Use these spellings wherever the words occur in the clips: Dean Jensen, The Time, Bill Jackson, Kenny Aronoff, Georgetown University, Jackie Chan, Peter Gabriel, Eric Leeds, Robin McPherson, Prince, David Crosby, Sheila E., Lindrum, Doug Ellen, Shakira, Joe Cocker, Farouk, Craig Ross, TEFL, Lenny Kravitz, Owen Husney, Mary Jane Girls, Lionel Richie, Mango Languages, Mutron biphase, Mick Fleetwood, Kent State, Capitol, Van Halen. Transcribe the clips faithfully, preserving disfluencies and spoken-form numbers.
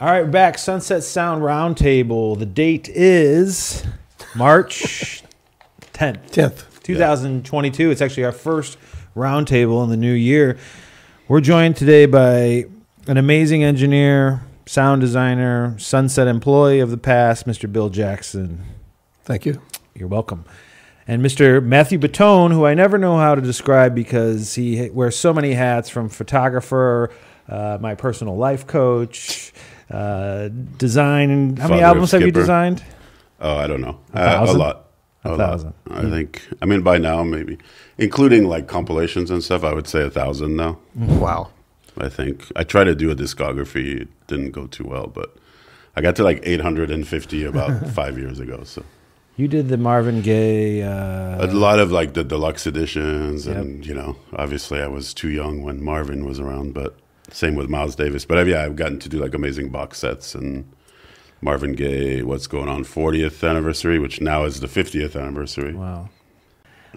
All right, back. Sunset Sound Roundtable. The date is March tenth, tenth, two thousand twenty-two. It's actually our first roundtable in the new year. We're joined today by an amazing engineer, sound designer, Sunset employee of the past, Mister Bill Jackson. Thank you. You're welcome. And Mister Matthew Bittone, who I never know how to describe because he wears so many hats, from photographer, uh, my personal life coach. Uh, design. How many albums have you designed? Oh, I don't know. A, uh, a lot. A, a thousand. Lot. I think. I mean, by now, maybe, including like compilations and stuff, I would say a thousand now. Wow. I think I tried to do a discography. It didn't go too well, but I got to like eight hundred fifty about five years ago. So. You did the Marvin Gaye. Uh, a lot of like the deluxe editions, yep. And you know, obviously, I was too young when Marvin was around, but. Same with Miles Davis. But, I've, yeah, I've gotten to do, like, amazing box sets and Marvin Gaye, what's going on, fortieth anniversary, which now is the fiftieth anniversary. Wow.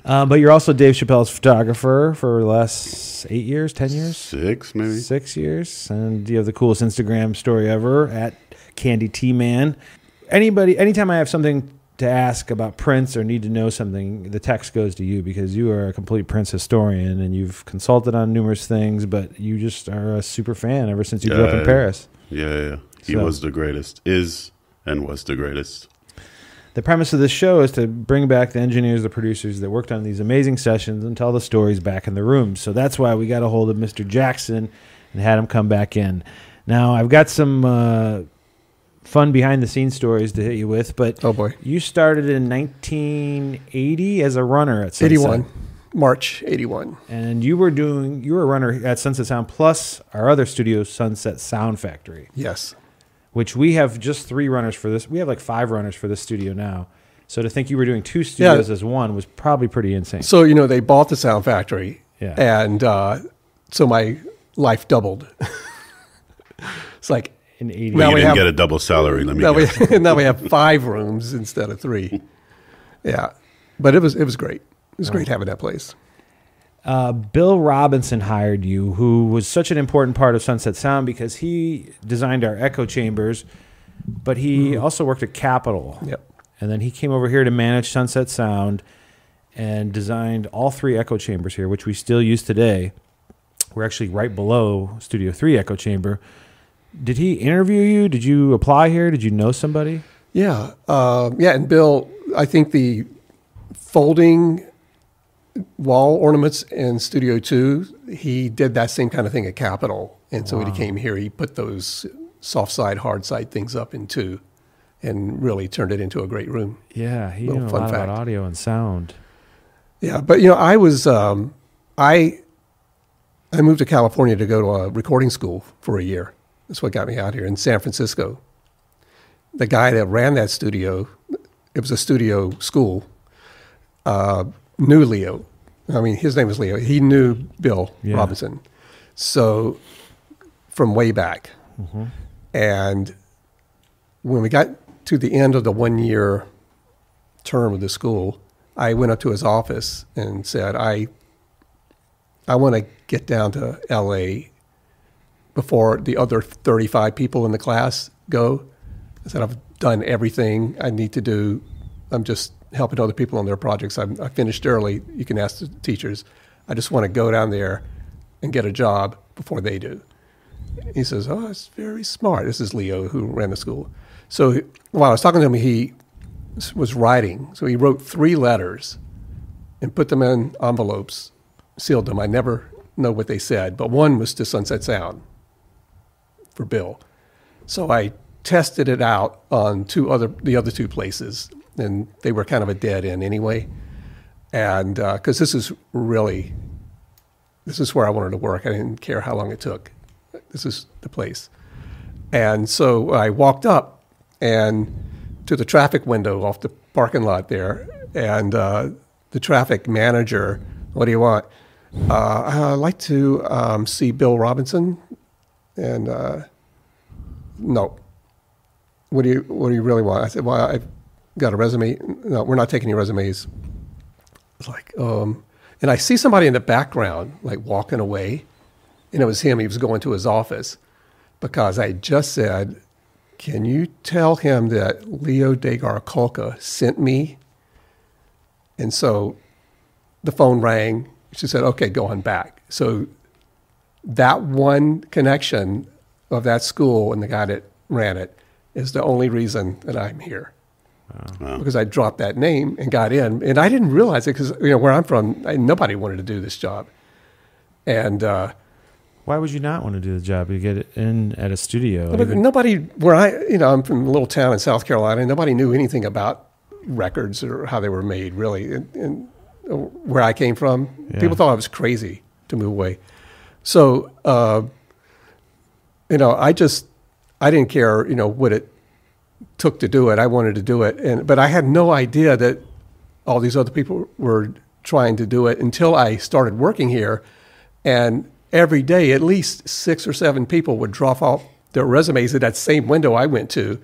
Uh, but you're also Dave Chappelle's photographer for the last eight years, ten years? Six, maybe. Six years. And you have the coolest Instagram story ever, at Candy T Man. Anybody, anytime I have something to ask about Prince or need to know something, the text goes to you because you are a complete Prince historian and you've consulted on numerous things, but you just are a super fan ever since you yeah, grew up in yeah. Paris. Yeah, yeah. He so. was the greatest, is and was the greatest. The premise of this show is to bring back the engineers, the producers that worked on these amazing sessions and tell the stories back in the room. So that's why we got a hold of Mister Jackson and had him come back in. Now, I've got some... Uh, fun behind-the-scenes stories to hit you with, but oh boy, you started in nineteen eighty as a runner at Sunset. eighty-one, March eighty-one, and you were doing you were a runner at Sunset Sound plus our other studio, Sunset Sound Factory. Yes, which we have just three runners for this. We have like five runners for this studio now. So to think you were doing two studios yeah. as one was probably pretty insane. So you know they bought the Sound Factory, yeah, and uh, so my life doubled. It's like. In eighty. Well, now you we didn't have, get a double salary. Let me now, we, now we have five rooms instead of three. Yeah, but it was it was great. It was oh. great having that place. Uh, Bill Robinson hired you, who was such an important part of Sunset Sound because he designed our echo chambers, but he mm. also worked at Capitol. Yep. And then he came over here to manage Sunset Sound and designed all three echo chambers here, which we still use today. We're actually right below Studio Three echo chamber. Did he interview you? Did you apply here? Did you know somebody? Yeah. Uh, yeah, and Bill, I think the folding wall ornaments in Studio two, he did that same kind of thing at Capitol. And so wow. when he came here, he put those soft side, hard side things up in two and really turned it into a great room. Yeah, he Little knew a fun lot fact. about audio and sound. Yeah, but, you know, I was um, – I, I moved to California to go to a recording school for a year. That's what got me out here in San Francisco. The guy that ran that studio, it was a studio school, uh, knew Leo. I mean, his name was Leo. He knew Bill yeah. Robinson. So from way back. Mm-hmm. And when we got to the end of the one-year term of the school, I went up to his office and said, I, I want to get down to L A before the other thirty-five people in the class go. I said, I've done everything I need to do. I'm just helping other people on their projects. I'm, I finished early. You can ask the teachers. I just want to go down there and get a job before they do. He says, oh, that's very smart. This is Leo, who ran the school. So while I was talking to him, he was writing. So he wrote three letters and put them in envelopes, sealed them. I never know what they said, but one was to Sunset Sound. For Bill. So I tested it out on two other the other two places, and they were kind of a dead end anyway. And because uh, this is really, this is where I wanted to work. I didn't care how long it took. This is the place. And so I walked up and to the traffic window off the parking lot there, and uh, the traffic manager, what do you want? Uh, I'd like to um, see Bill Robinson. And uh, no, what do you what do you really want? I said, well, I've got a resume. No, we're not taking your resumes. It's like, um, and I see somebody in the background, like walking away, and it was him. He was going to his office because I just said Can you tell him that Leo Degarkolka sent me? And so the phone rang. She said, okay, go on back. So that one connection of that school and the guy that ran it is the only reason that I'm here. Wow. Because I dropped that name and got in. And I didn't realize it because, you know, where I'm from, I, nobody wanted to do this job. And uh, why would you not want to do the job? You get in at a studio. But even... Nobody, where I, you know, I'm from a little town in South Carolina, and nobody knew anything about records or how they were made, really. And, and where I came from, yeah. People thought I was crazy to move away. So, uh, you know, I just, I didn't care, you know, what it took to do it. I wanted to do it. And, but I had no idea that all these other people were trying to do it until I started working here. And every day, at least six or seven people would drop off their resumes at that same window I went to.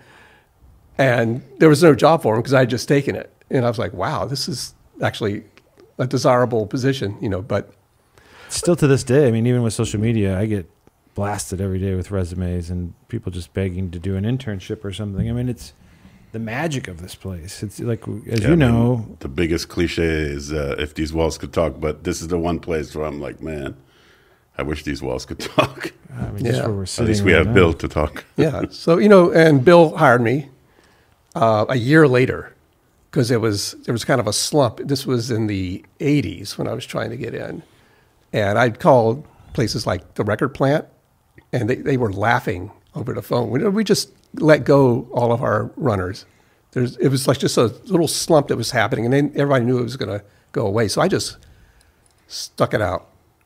And there was no job for them because I had just taken it. And I was like, wow, this is actually a desirable position, you know, but... Still to this day, I mean, even with social media, I get blasted every day with resumes and people just begging to do an internship or something. I mean, it's the magic of this place. It's like, as yeah, you know... I mean, the biggest cliche is uh, if these walls could talk, but this is the one place where I'm like, man, I wish these walls could talk. I mean, yeah. Just where we're sitting. At least we right have now. Bill to talk. Yeah, so, you know, and Bill hired me uh, a year later because it was, there was kind of a slump. This was in the eighties when I was trying to get in. And I'd called places like the record plant, and they, they were laughing over the phone. We, we just let go all of our runners. There's, it was like just a little slump that was happening, and then everybody knew it was going to go away. So I just stuck it out,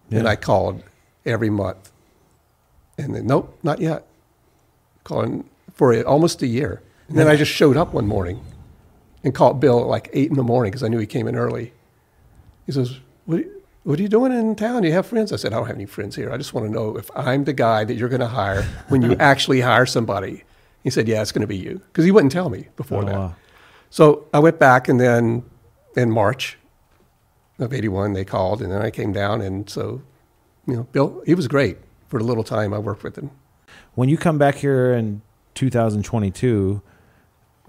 yeah. And I called every month. And then, nope, not yet. Calling for almost a year. And then I just showed up one morning and called Bill at like eight in the morning because I knew he came in early. He says, what What are you doing in town? Do you have friends? I said, I don't have any friends here. I just want to know if I'm the guy that you're going to hire when you actually hire somebody. He said, yeah, it's going to be you. Because he wouldn't tell me before oh, that. Wow. So I went back, and then in March of eighty-one, they called, and then I came down. And so, you know, Bill, he was great for the little time I worked with him. When you come back here in two thousand twenty-two,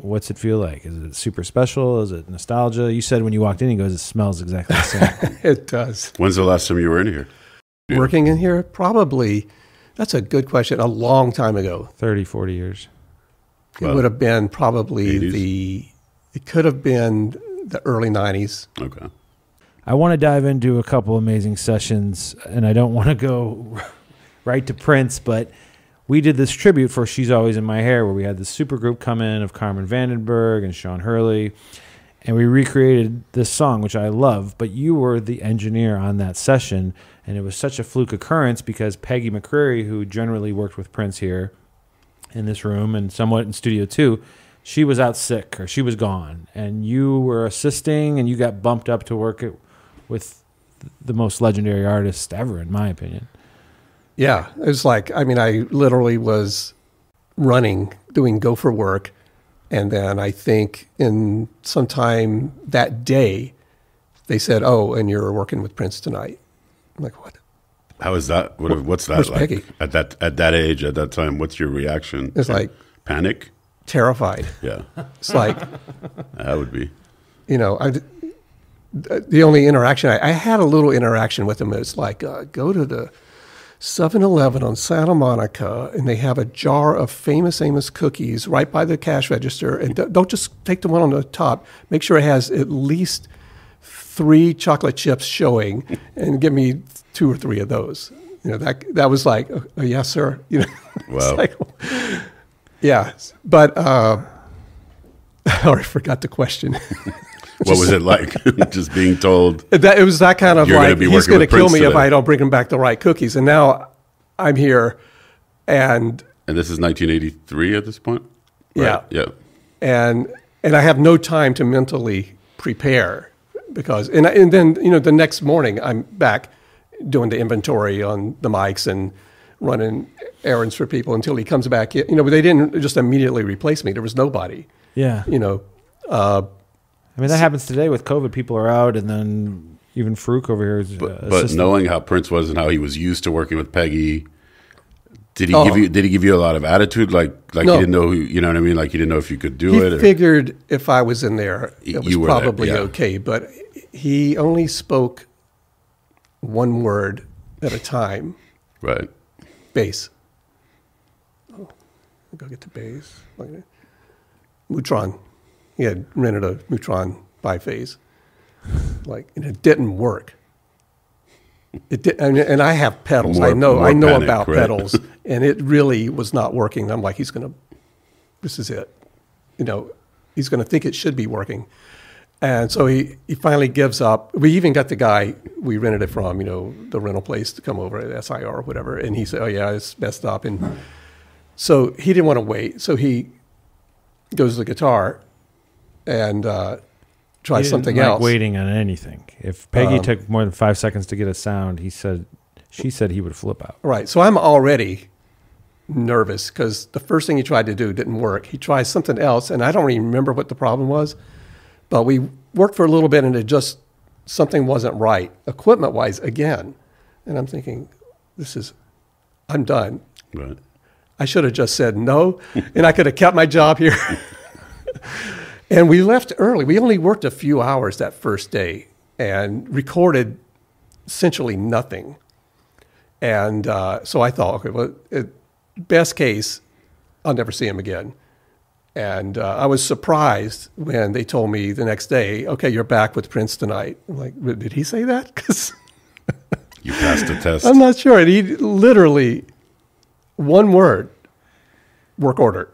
what's it feel like? Is it super special? Is it nostalgia? You said when you walked in, he goes, it smells exactly the same. It does. When's the last time you were in here? Yeah. Working in here? Probably, that's a good question, a long time ago. thirty, forty years. It well, would have been probably eighties. the, it could have been the early nineties. Okay. I want to dive into a couple amazing sessions, and I don't want to go right to Prince, but... We did this tribute for She's Always in My Hair where we had this super group come in of Carmen Vandenberg and Sean Hurley, and we recreated this song, which I love, but you were the engineer on that session, and it was such a fluke occurrence because Peggy McCreary, who generally worked with Prince here in this room and somewhat in Studio two, she was out sick or she was gone, and you were assisting, and you got bumped up to work it, with the most legendary artist ever, in my opinion. Yeah, it was like, I mean, I literally was running, doing gopher work. And then I think in sometime that day, they said, oh, and you're working with Prince tonight. I'm like, what? How is that? What, what's that Where's like? Peggy? At that at that age, at that time, what's your reaction? It's like... Panic? Terrified. Yeah. It's like... That would be... You know, I... the only interaction, I, I had a little interaction with him. It's like, uh, go to the... seven eleven on Santa Monica, and they have a jar of Famous Amos cookies right by the cash register. And don't just take the one on the top. Make sure it has at least three chocolate chips showing, and give me two or three of those. You know, that that was like, oh, oh, yes, sir. You know, wow. Like, yeah, but uh, I already forgot the question. What was it like just being told? That, it was that kind of like, he's going to kill me if I don't bring him back the right cookies. And now I'm here. And and this is nineteen eighty-three at this point? Right? Yeah. Yeah. And and I have no time to mentally prepare because, and, and then, you know, the next morning I'm back doing the inventory on the mics and running errands for people until he comes back. You know, but they didn't just immediately replace me. There was nobody. Yeah. You know, uh, I mean, that happens today with COVID. People are out, and then even Farouk over here is uh, But, but knowing how Prince was and how he was used to working with Peggy, Did he oh. give you? Did he give you a lot of attitude? Like, like no. you didn't know who, you know what I mean? Like you didn't know if you could do he it. He figured if I was in there, it was probably there, yeah. okay. But he only spoke one word at a time. Right. Bass. Oh, I'll go get the bass. Mutron. He had rented a Mutron biphase. Like, and it didn't work. It did, and, and I have pedals. More, I know. I know panic, about right? pedals, and it really was not working. I'm like, he's gonna. This is it. You know, he's gonna think it should be working, and so he, he finally gives up. We even got the guy we rented it from, you know, the rental place to come over at S I R or whatever, and he said, "Oh yeah, it's messed up," and so he didn't want to wait. So he goes to the guitar, and. Uh, Try something like else. Waiting on anything. If Peggy um, took more than five seconds to get a sound, he said, she said he would flip out. Right. So I'm already nervous because the first thing he tried to do didn't work. He tried something else, and I don't even remember what the problem was. But we worked for a little bit, and it just something wasn't right, equipment-wise again. And I'm thinking, this is, I'm done. Right. I should have just said no, and I could have kept my job here. And we left early. We only worked a few hours that first day and recorded essentially nothing. And uh, so I thought, okay, well, it, best case, I'll never see him again. And uh, I was surprised when they told me the next day, okay, you're back with Prince tonight. I'm like, did he say that? 'Cause you passed the test. I'm not sure. And he literally, one word, work order.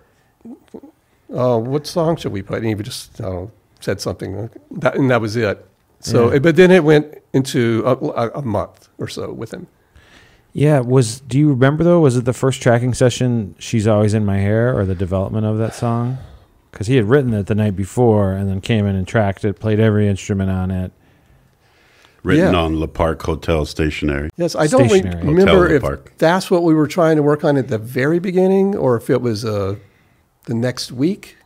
Uh, what song should we play? And he just uh, said something, that, and that was it. So, yeah. But then it went into a, a month or so with him. Yeah. Was do you remember though? Was it the first tracking session? She's Always in My Hair, or the development of that song? Because he had written it the night before, and then came in and tracked it, played every instrument on it. Written yeah. on Le Parc Hotel stationery. Yes, I don't stationary. Re- remember if that's what we were trying to work on at the very beginning, or if it was a. The next week,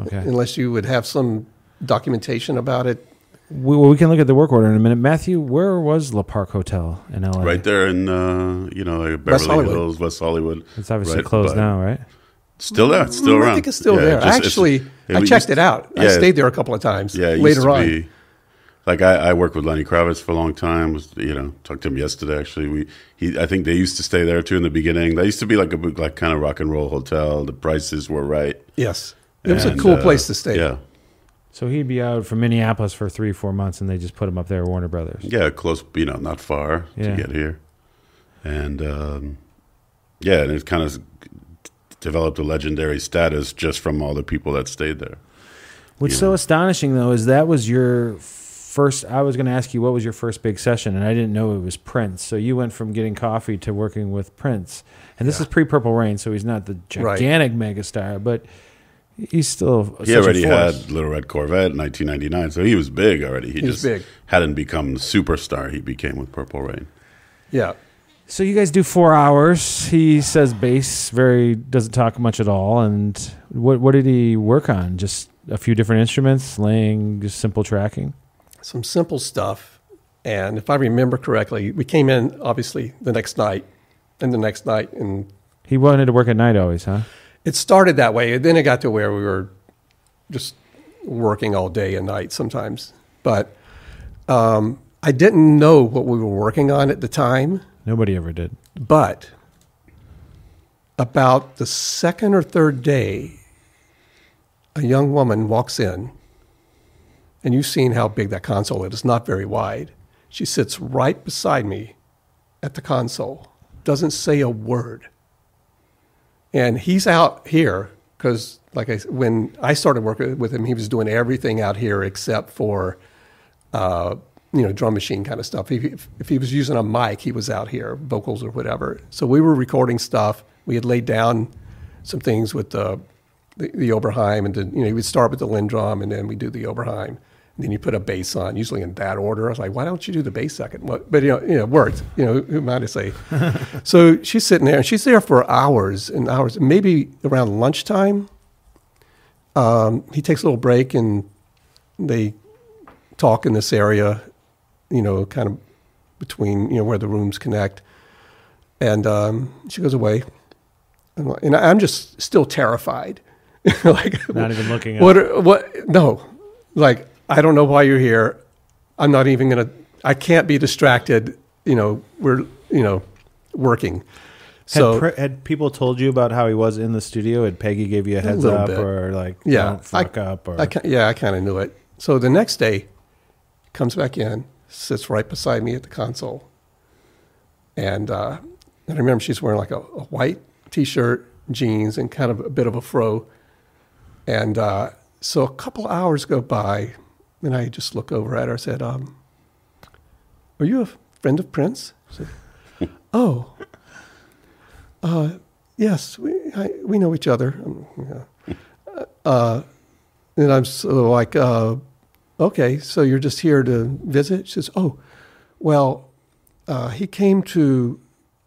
okay. Unless you would have some documentation about it. We, well, we can look at the work order in a minute. Matthew, where was Le Parc Hotel in L A? Right there in uh, you know like Beverly West Hollywood. Hills, West Hollywood. It's obviously right, closed now, right? Still there, it's still I around. I think it's still yeah, there. It just, Actually, it, it, I checked it out. Yeah, I stayed there a couple of times. Yeah, it later used to on. Be, like I, I worked with Lenny Kravitz for a long time. Was, you know, talked to him yesterday. Actually, we he I think they used to stay there too in the beginning. That used to be like a like kind of rock and roll hotel. The prices were right. Yes, it was and, a cool uh, place to stay. Yeah. So he'd be out from Minneapolis for three, four months, and they just put him up there at Warner Brothers. Yeah, close. You know, not far yeah. to get here. And um, yeah, and it kind of developed a legendary status just from all the people that stayed there. What's so know. astonishing though is that was your. First, I was going to ask you what was your first big session, and I didn't know it was Prince. So you went from getting coffee to working with Prince, and this yeah. is pre-Purple Rain, so he's not the gigantic right. megastar, but he's still. He such already a force. Had Little Red Corvette in nineteen ninety-nine, so he was big already. He, he just big. hadn't become the superstar he became with Purple Rain. Yeah. So you guys do four hours. He says bass, very doesn't talk much at all. And what what did he work on? Just a few different instruments, laying, just simple tracking. Some simple stuff, and if I remember correctly, we came in, obviously, the next night, and the next night. and He wanted to work at night always, huh? It started that way, and then it got to where we were just working all day and night sometimes. But um, I didn't know what we were working on at the time. Nobody ever did. But about the second or third day, a young woman walks in. And you've seen how big that console is. It's not very wide. She sits right beside me at the console, doesn't say a word. And he's out here because, like I said, when I started working with him, he was doing everything out here except for, uh, you know, drum machine kind of stuff. If, if he was using a mic, he was out here, vocals or whatever. So we were recording stuff. We had laid down some things with the the, the Oberheim, and the, you know, he would start with the Lindrum, and then we do the Oberheim. And then you put a bass on, usually in that order. I was like, why don't you do the bass second? But, but you, know, you know, it worked. You know, who am I to say? So she's sitting there, and she's there for hours and hours. Maybe around lunchtime, um, he takes a little break, and they talk in this area, you know, kind of between, you know, where the rooms connect. And um, she goes away. And I'm just still terrified. Like, not even looking at what, what, no, like, I don't know why you're here. I'm not even going to, I can't be distracted. You know, we're, you know, working. Had so pre- had people told you about how he was in the studio? Had Peggy gave you a heads a up bit. Or like, yeah, don't fuck I, up? Or I, yeah, I kind of knew it. So the next day, comes back in, sits right beside me at the console. And, uh, and I remember she's wearing like a, a white T-shirt, jeans, and kind of a bit of a fro. And uh, so a couple hours go by, and I just look over at her. I said, um, are you a friend of Prince? She said, oh, uh, yes, we I, we know each other. Um, yeah. uh, and I'm sort of like, uh, okay, so you're just here to visit? She says, oh, well, uh, he came to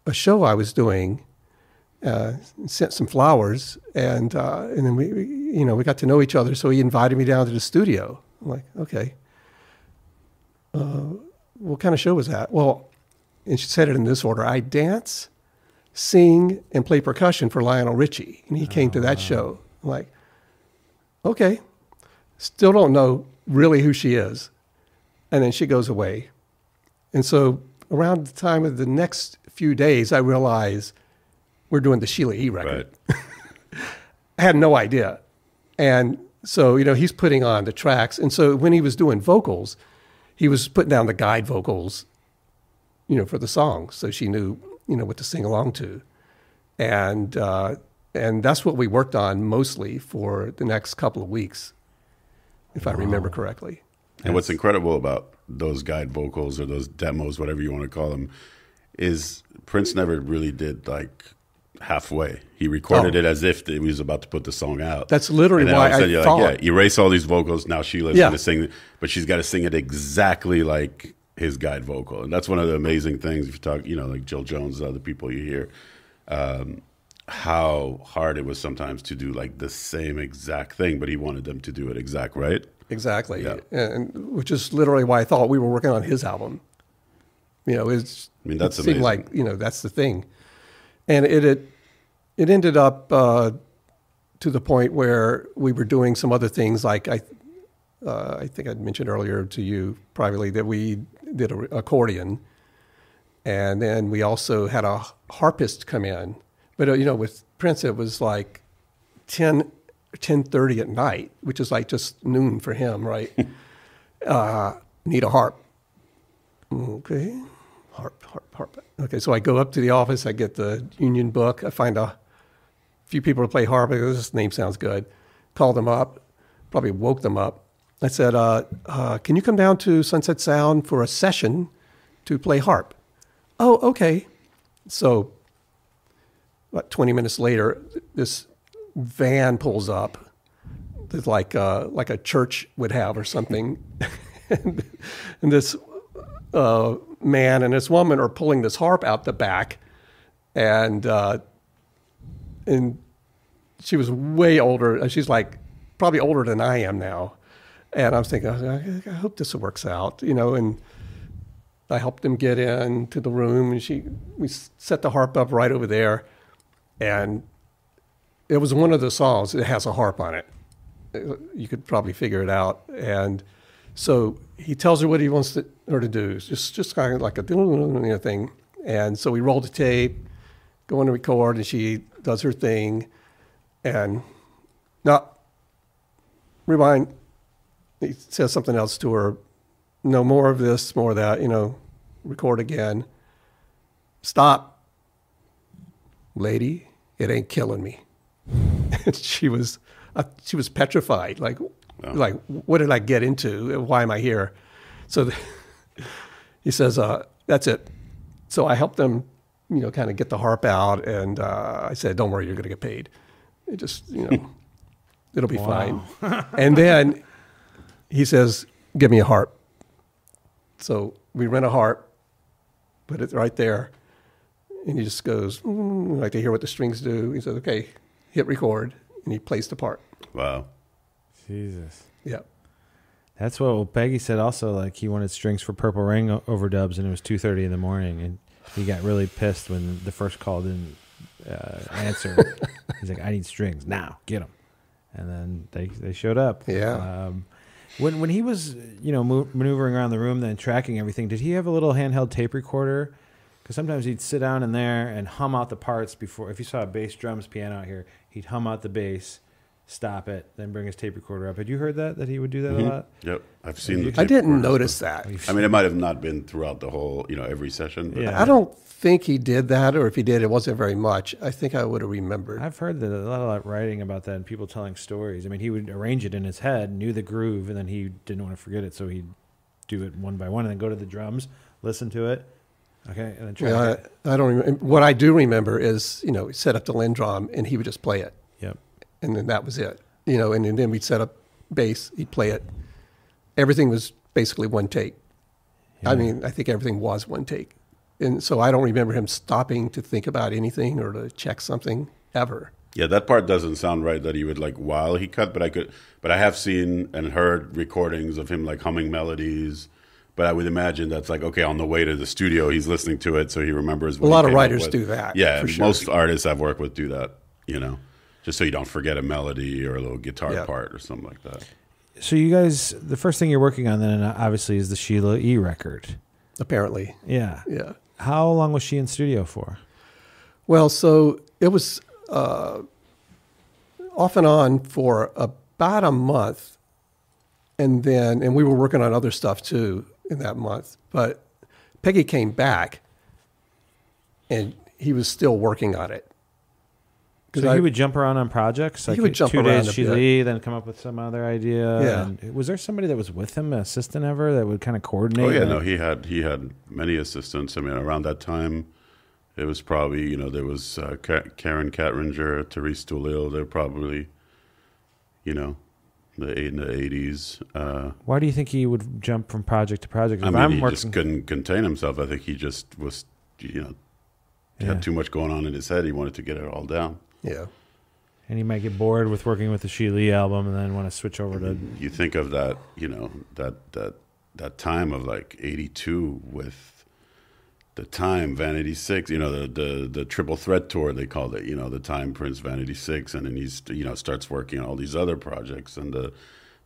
a show I was doing, uh, sent some flowers, and uh, and then we, we, you know, we got to know each other. So he invited me down to the studio. I'm like, okay, uh, what kind of show was that? Well, and she said it in this order: I dance, sing, and play percussion for Lionel Richie, and he oh, came to that wow. show. I'm like, okay, still don't know really who she is. And then she goes away, and so around the time of the next few days, I realize we're doing the Sheila E. record. Right. I had no idea. And so, you know, he's putting on the tracks. And so when he was doing vocals, he was putting down the guide vocals, you know, for the song. So she knew, you know, what to sing along to. And uh, and that's what we worked on mostly for the next couple of weeks, if wow. I remember correctly. And that's, what's incredible about those guide vocals or those demos, whatever you want to call them, is Prince never really did like halfway. He recorded oh. it as if he was about to put the song out. That's literally why I you're thought. Like, yeah, erase all these vocals. Now Sheila's yeah. going to sing, but she's got to sing it exactly like his guide vocal. And that's one of the amazing things. If you talk, you know, like Jill Jones, other people you hear, um, how hard it was sometimes to do like the same exact thing, but he wanted them to do it exact right. Exactly. Yeah. And which is literally why I thought we were working on his album. You know, it's, I mean, that's it seemed amazing. Like, you know, that's the thing. And it it, it ended up uh, to the point where we were doing some other things. Like I uh, I think I'd mentioned earlier to you privately that we did an accordion. And then we also had a harpist come in. But, uh, you know, with Prince, it was like ten, ten thirty at night, which is like just noon for him, right? uh, need a harp. Okay. Harp, harp, harp. Okay, so I go up to the office. I get the union book. I find a few people to play harp. I go, this name sounds good. Call them up. Probably woke them up. I said, uh, uh, can you come down to Sunset Sound for a session to play harp? Oh, okay. So about twenty minutes later, this van pulls up. It's like, uh, like a church would have or something. and, and this... Uh, man and this woman are pulling this harp out the back, and uh, and she was way older. She's like probably older than I am now, and I was thinking, I hope this works out, you know. And I helped them get into the room, and she we set the harp up right over there, and it was one of the songs. It has a harp on it. You could probably figure it out, and. So he tells her what he wants to, her to do. It's just, just kind of like a thing. And so we roll the tape, go in to record, and she does her thing. And no, rewind. He says something else to her. No, more of this, more of that, you know, record again. Stop. Lady, it ain't killing me. And she was, uh, she was petrified, like, wow. Like, what did I get into? Why am I here? So the, he says, uh, that's it. So I helped them, you know, kind of get the harp out. And uh, I said, don't worry, you're going to get paid. It just, you know, it'll be wow. fine. And then he says, give me a harp. So we rent a harp, put it right there. And he just goes, mm, I like to hear what the strings do. He says, okay, hit record. And he plays the part. Wow. Jesus. Yeah. That's what well, Peggy said also, like he wanted strings for Purple Rain overdubs, and it was two thirty in the morning, and he got really pissed when the first call didn't uh, answer. He's like, I need strings now. Get them. And then they they showed up. Yeah. Um, when when he was you know move, maneuvering around the room, then tracking everything, did he have a little handheld tape recorder? Because sometimes he'd sit down in there and hum out the parts before. If you saw a bass, drums, piano out here, he'd hum out the bass. Stop it, then bring his tape recorder up. Had you heard that, that he would do that mm-hmm. a lot? Yep, I've seen the tape I didn't notice that. I mean, it might have not been throughout the whole, you know, every session. But yeah. I don't think he did that, or if he did, it wasn't very much. I think I would have remembered. I've heard that a lot of writing about that and people telling stories. I mean, he would arrange it in his head, knew the groove, and then he didn't want to forget it, so he'd do it one by one and then go to the drums, listen to it. Okay, and then try yeah, it. I, I don't remember. What I do remember is, you know, he set up the Lindrum, and he would just play it. Yep. And then that was it, you know, and, and then we'd set up bass, he'd play it. Everything was basically one take. Yeah. I mean, I think everything was one take. And so I don't remember him stopping to think about anything or to check something ever. Yeah, that part doesn't sound right that he would like while he cut, but I could, but I have seen and heard recordings of him like humming melodies. But I would imagine that's like, okay, on the way to the studio, he's listening to it, so he remembers. What a lot of writers do that. Yeah, for sure. Most artists I've worked with do that, you know. Just so you don't forget a melody or a little guitar yep. part or something like that. So you guys, the first thing you're working on then obviously is the Sheila E. record. Apparently. Yeah. Yeah. How long was she in studio for? Well, so it was uh, off and on for about a month. And then, and we were working on other stuff too in that month. But Peggy came back and he was still working on it. So he would jump around on projects? Like he would jump around a bit. Two days she'd leave, then come up with some other idea. Yeah. And was there somebody that was with him, an assistant ever, that would kind of coordinate? Oh, yeah, no, he had he had many assistants. I mean, around that time, it was probably, you know, there was uh, Karen Catringer, Therese Doolil. They were probably, you know, the eight in the eighties. Uh, Why do you think he would jump from project to project? I mean, I'm he working... just couldn't contain himself. I think he just was, you know, yeah. had too much going on in his head. He wanted to get it all down. Yeah, and you might get bored with working with the Sheila E. album, and then want to switch over to. You think of that, you know, that that that time of like eighty-two with the Time, Vanity Six, you know, the the the triple threat tour they called it, you know, the Time, Prince, Vanity Six, and then he's you know starts working on all these other projects and the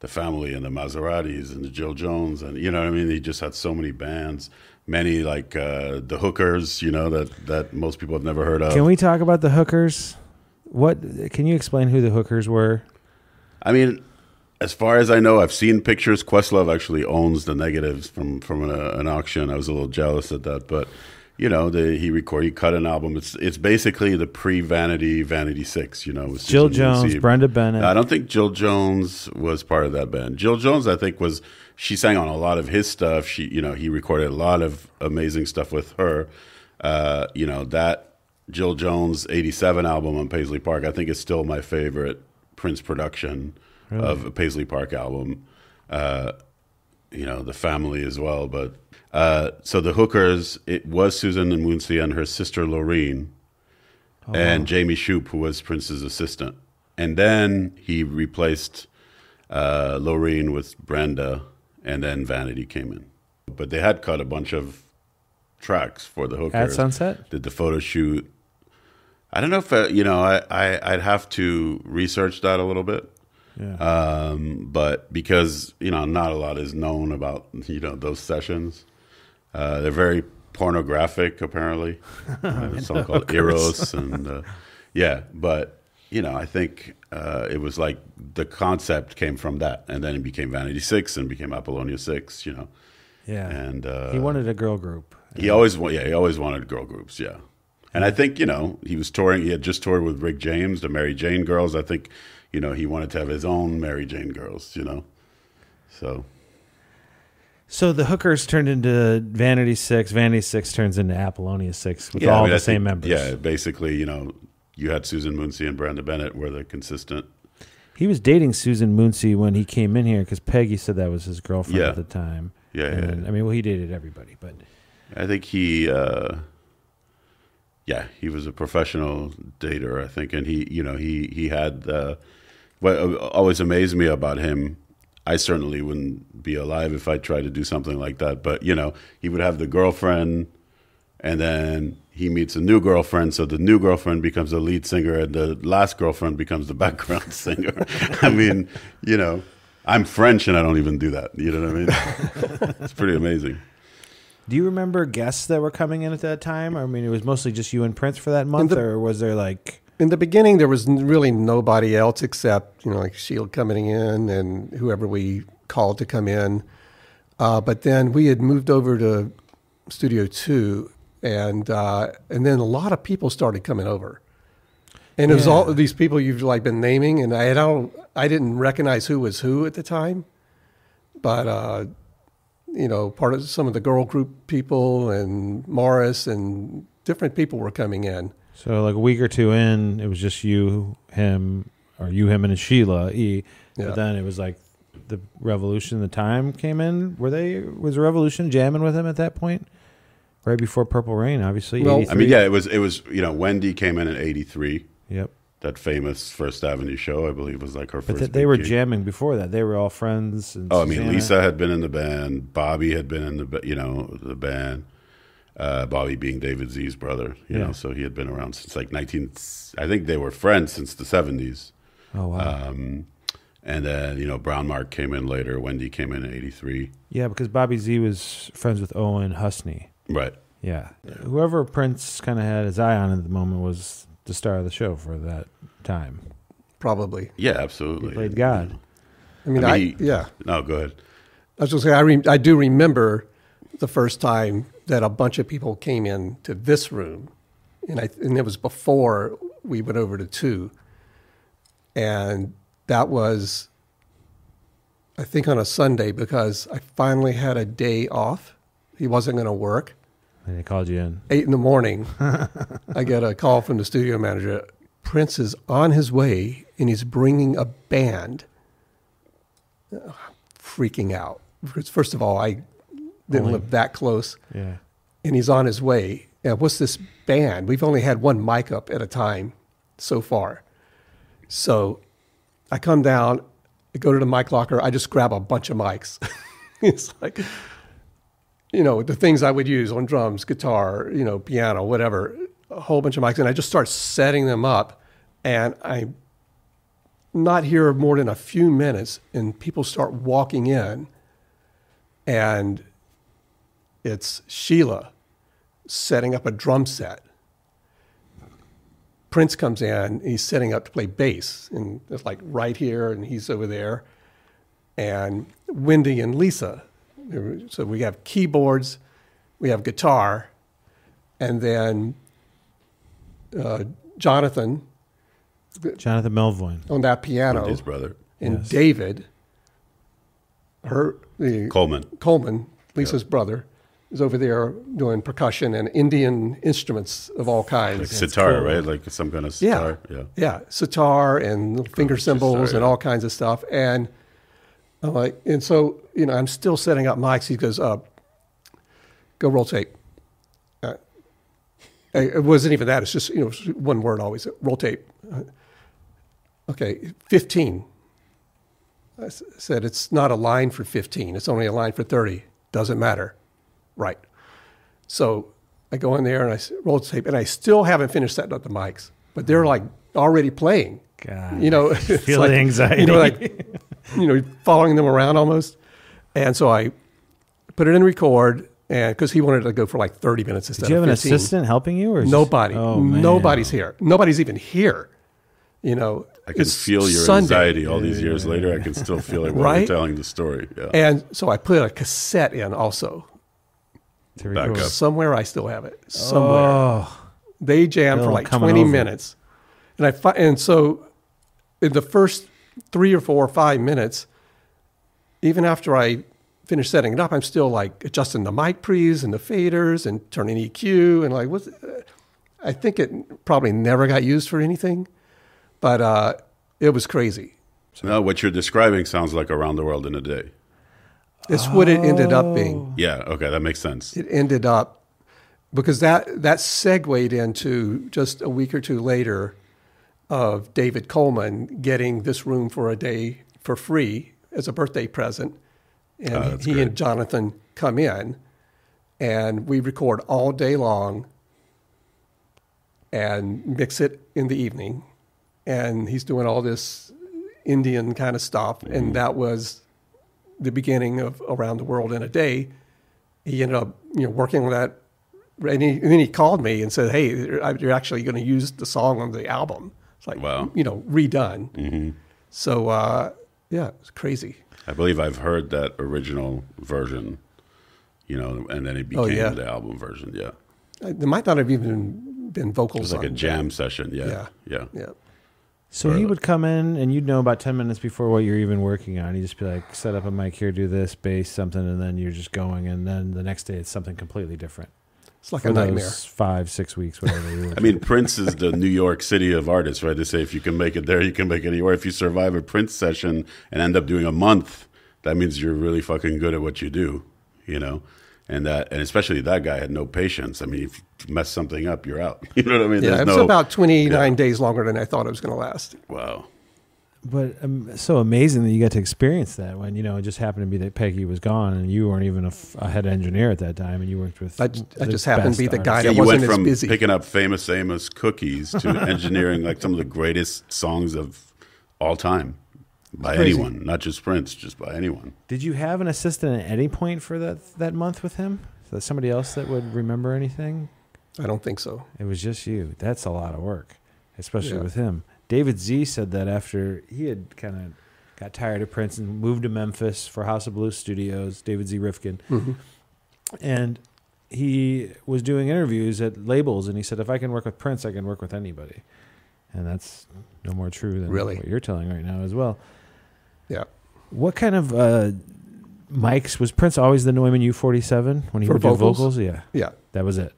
the Family and the Maseratis and the Jill Jones and you know what I mean. He just had so many bands. Many like uh, the Hookers, you know, that that most people have never heard of. Can we talk about the Hookers? What can you explain who the Hookers were? I mean, as far as I know, I've seen pictures. Questlove actually owns the negatives from from an, uh, an auction. I was a little jealous at that, but you know, the, he recorded, he cut an album. It's it's basically the pre-Vanity Vanity Six. You know, with Jill Jones, Brenda Bennett. I don't think Jill Jones was part of that band. Jill Jones, I think, was she sang on a lot of his stuff. She, you know, he recorded a lot of amazing stuff with her. Uh, you know that. Jill Jones' eighty-seven album on Paisley Park, I think is still my favorite Prince production really? Of a Paisley Park album. Uh, you know, The Family as well. But uh, so the Hookers, it was Susan and Moonsey and her sister Loreen oh, and wow. Jamie Shoup, who was Prince's assistant. And then he replaced uh, Loreen with Brenda, and then Vanity came in. But they had cut a bunch of tracks for the Hookers. At Sunset? Did the photo shoot. I don't know if, uh, you know, I, I, I'd have to research that a little bit. Yeah. Um, but because, you know, not a lot is known about, you know, those sessions. Uh, they're very pornographic, apparently. Uh, a song called Eros. And, uh, yeah, but, you know, I think uh, it was like the concept came from that. And then it became Vanity Six and became Apollonia Six, you know. Yeah. And uh, he wanted a girl group. He always yeah, he always wanted girl groups, yeah. And I think, you know, he was touring, he had just toured with Rick James, the Mary Jane Girls. I think, you know, he wanted to have his own Mary Jane Girls, you know. So So the Hookers turned into Vanity Six, Vanity Six turns into Apollonia Six with yeah, all I mean, the I same think, members. Yeah, basically, you know, you had Susan Moonsey and Brenda Bennett were the consistent. He was dating Susan Moonsey when he came in here because Peggy said that was his girlfriend yeah. at the time. Yeah, and, yeah. I mean, well, he dated everybody, but I think he, uh, yeah, he was a professional dater, I think. And he, you know, he, he had, uh, what always amazed me about him, I certainly wouldn't be alive if I tried to do something like that. But, you know, he would have the girlfriend And then he meets a new girlfriend, so the new girlfriend becomes the lead singer, and the last girlfriend becomes the background singer. I mean, you know, I'm French and I don't even do that. You know what I mean? It's pretty amazing. Do you remember guests that were coming in at that time? I mean, it was mostly just you and Prince for that month, the, or was there like... In the beginning, there was really nobody else except, you know, like Sheila coming in and whoever we called to come in. Uh, but then we had moved over to Studio two, and uh, and then a lot of people started coming over. And it yeah. was all of these people you've like been naming, and I don't, I didn't recognize who was who at the time. But... Uh, you know, part of some of the girl group people and Morris and different people were coming in. So like a week or two in, it was just you, him, or you, him, and Sheila E. Yeah. But then it was like the Revolution, The Time came in. Were they, was the Revolution jamming with him at that point? Right before Purple Rain, obviously. Well, I mean, yeah, it was, it was, you know, Wendy came in in eighty-three. Yep. That famous First Avenue show, I believe, was like her but first. But they were gig. jamming before that. They were all friends. And oh, I mean, Susanna. Lisa had been in the band. Bobby had been in the, you know, the band. Uh, Bobby being David Z's brother, you yeah. know, so he had been around since like nineteen. I think they were friends since the seventies. Oh wow! Um, and then you know, Brown Mark came in later. Wendy came in in eighty-three. Yeah, because Bobby Z was friends with Owen Husney. Right. Yeah. yeah. Whoever Prince kind of had his eye on at the moment was the star of the show for that time, probably. Yeah, absolutely. He played God. I mean, I, mean, I he, yeah. No, go ahead. I was just saying, I re I do remember the first time that a bunch of people came in to this room, and I and it was before we went over to two, and that was, I think, on a Sunday because I finally had a day off. He wasn't going to work. And they called you in. Eight in the morning, I get a call from the studio manager. Prince is on his way, and he's bringing a band. Oh, freaking out. First of all, I didn't only, live that close. Yeah. And he's on his way. And what's this band? We've only had one mic up at a time so far. So I come down, I go to the mic locker. I just grab a bunch of mics. It's like... you know, the things I would use on drums, guitar, you know, piano, whatever, a whole bunch of mics. And I just start setting them up, and I'm not here more than a few minutes, and people start walking in, and it's Sheila setting up a drum set. Prince comes in, and he's setting up to play bass, and it's like right here, and he's over there. And Wendy and Lisa... So we have keyboards, we have guitar, and then uh, Jonathan. Jonathan Melvoin. On that piano. His brother. And yes. David. Her, the, Coleman. Coleman, Lisa's yep. brother, is over there doing percussion and Indian instruments of all kinds. Like sitar, cool. right? Like some kind of sitar. Yeah, yeah. yeah. sitar and finger cymbals and all kinds of stuff. And... I'm like, and so, you know, I'm still setting up mics. He goes, uh, go roll tape. Uh, it wasn't even that. It's just, you know, one word always, roll tape. Uh, okay, fifteen. I said, it's not a line for fifteen. It's only a line for thirty. Doesn't matter. Right. So I go in there and I roll tape, and I still haven't finished setting up the mics, but they're like already playing. God, you know, feel like, the anxiety. You know, like, you know, following them around almost. And so I put it in record, and because he wanted to go for like thirty minutes instead of fifteen. Did you have an assistant helping you? Or nobody. Oh, Nobody's here. Nobody's even here. You know, I can feel your Sunday. anxiety all these years yeah. later. I can still feel it while right? you're telling the story. Yeah. And so I put a cassette in also. Back up. Somewhere I still have it. Somewhere. Oh, they jammed for like twenty over. minutes. And, I fi and so in the first three or four or five minutes, even after I finish setting it up, I'm still like adjusting the mic pre's and the faders and turning E Q and like, what's, I think it probably never got used for anything, but uh, it was crazy. So now what you're describing sounds like Around the World in a Day. It's oh. what it ended up being. Yeah, okay, that makes sense. It ended up, because that, that segued into just a week or two later of David Coleman getting this room for a day for free as a birthday present. And oh, he great. and Jonathan come in, and we record all day long and mix it in the evening. And he's doing all this Indian kind of stuff, and that was the beginning of Around the World in a Day. He ended up, you know, working on that, and, he, and then he called me and said, "Hey, you're actually going to use the song on the album." It's like, wow. you know, redone. Mm-hmm. So uh, yeah, it was crazy. I believe I've heard that original version, you know, and then it became oh, yeah. the album version. Yeah, there might not have even been vocals. It was like on a jam that. session. Yeah, yeah, yeah. yeah. So or he would come in, and you'd know about ten minutes before what you're even working on. He'd just be like, set up a mic here, do this, bass, something, and then you're just going. And then the next day, it's something completely different. It's like For a nightmare. Those five, six weeks, whatever. You're I mean, Prince is the New York City of artists, right? They say if you can make it there, you can make it anywhere. If you survive a Prince session and end up doing a month, that means you're really fucking good at what you do, you know? And that, and especially that guy had no patience. I mean, if you mess something up, you're out. You know what I mean? Yeah, There's it was no, about twenty-nine yeah. days longer than I thought it was going to last. Wow. But um, so amazing that you got to experience that when, you know, it just happened to be that Peggy was gone and you weren't even a, f a head engineer at that time, and you worked with I, I just happened to be the guy that wasn't as busy. You went from picking up Famous Amos cookies to engineering like some of the greatest songs of all time. By anyone, not just Prince, just by anyone. Did you have an assistant at any point for that that month with him? Is there somebody else that would remember anything? I don't think so. It was just you. That's a lot of work, especially yeah. with him. David Z said that after he had kind of got tired of Prince and moved to Memphis for House of Blues Studios, David Z. Rifkin. Mm-hmm. And he was doing interviews at labels, and he said, if I can work with Prince, I can work with anybody. And that's no more true than really? what you're telling right now as well. Yeah. What kind of uh, mics? Was Prince always the Neumann U forty-seven when he For would vocals? do vocals? Yeah. Yeah. That was it.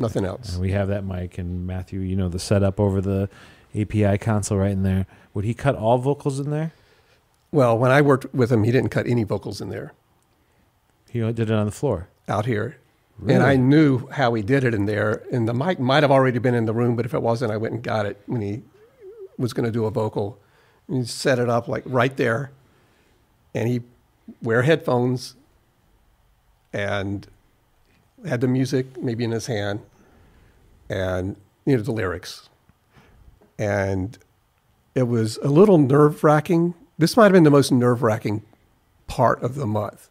Nothing else. And we have that mic, and Matthew, you know, the setup over the A P I console right in there. Would he cut all vocals in there? Well, when I worked with him, he didn't cut any vocals in there. He did it on the floor? Out here. Really? And I knew how he did it in there. And the mic might have already been in the room, but if it wasn't, I went and got it when he was going to do a vocal. And he set it up like right there. And he wear headphones and had the music maybe in his hand and, you know, the lyrics. And it was a little nerve-wracking. This might have been the most nerve-wracking part of the month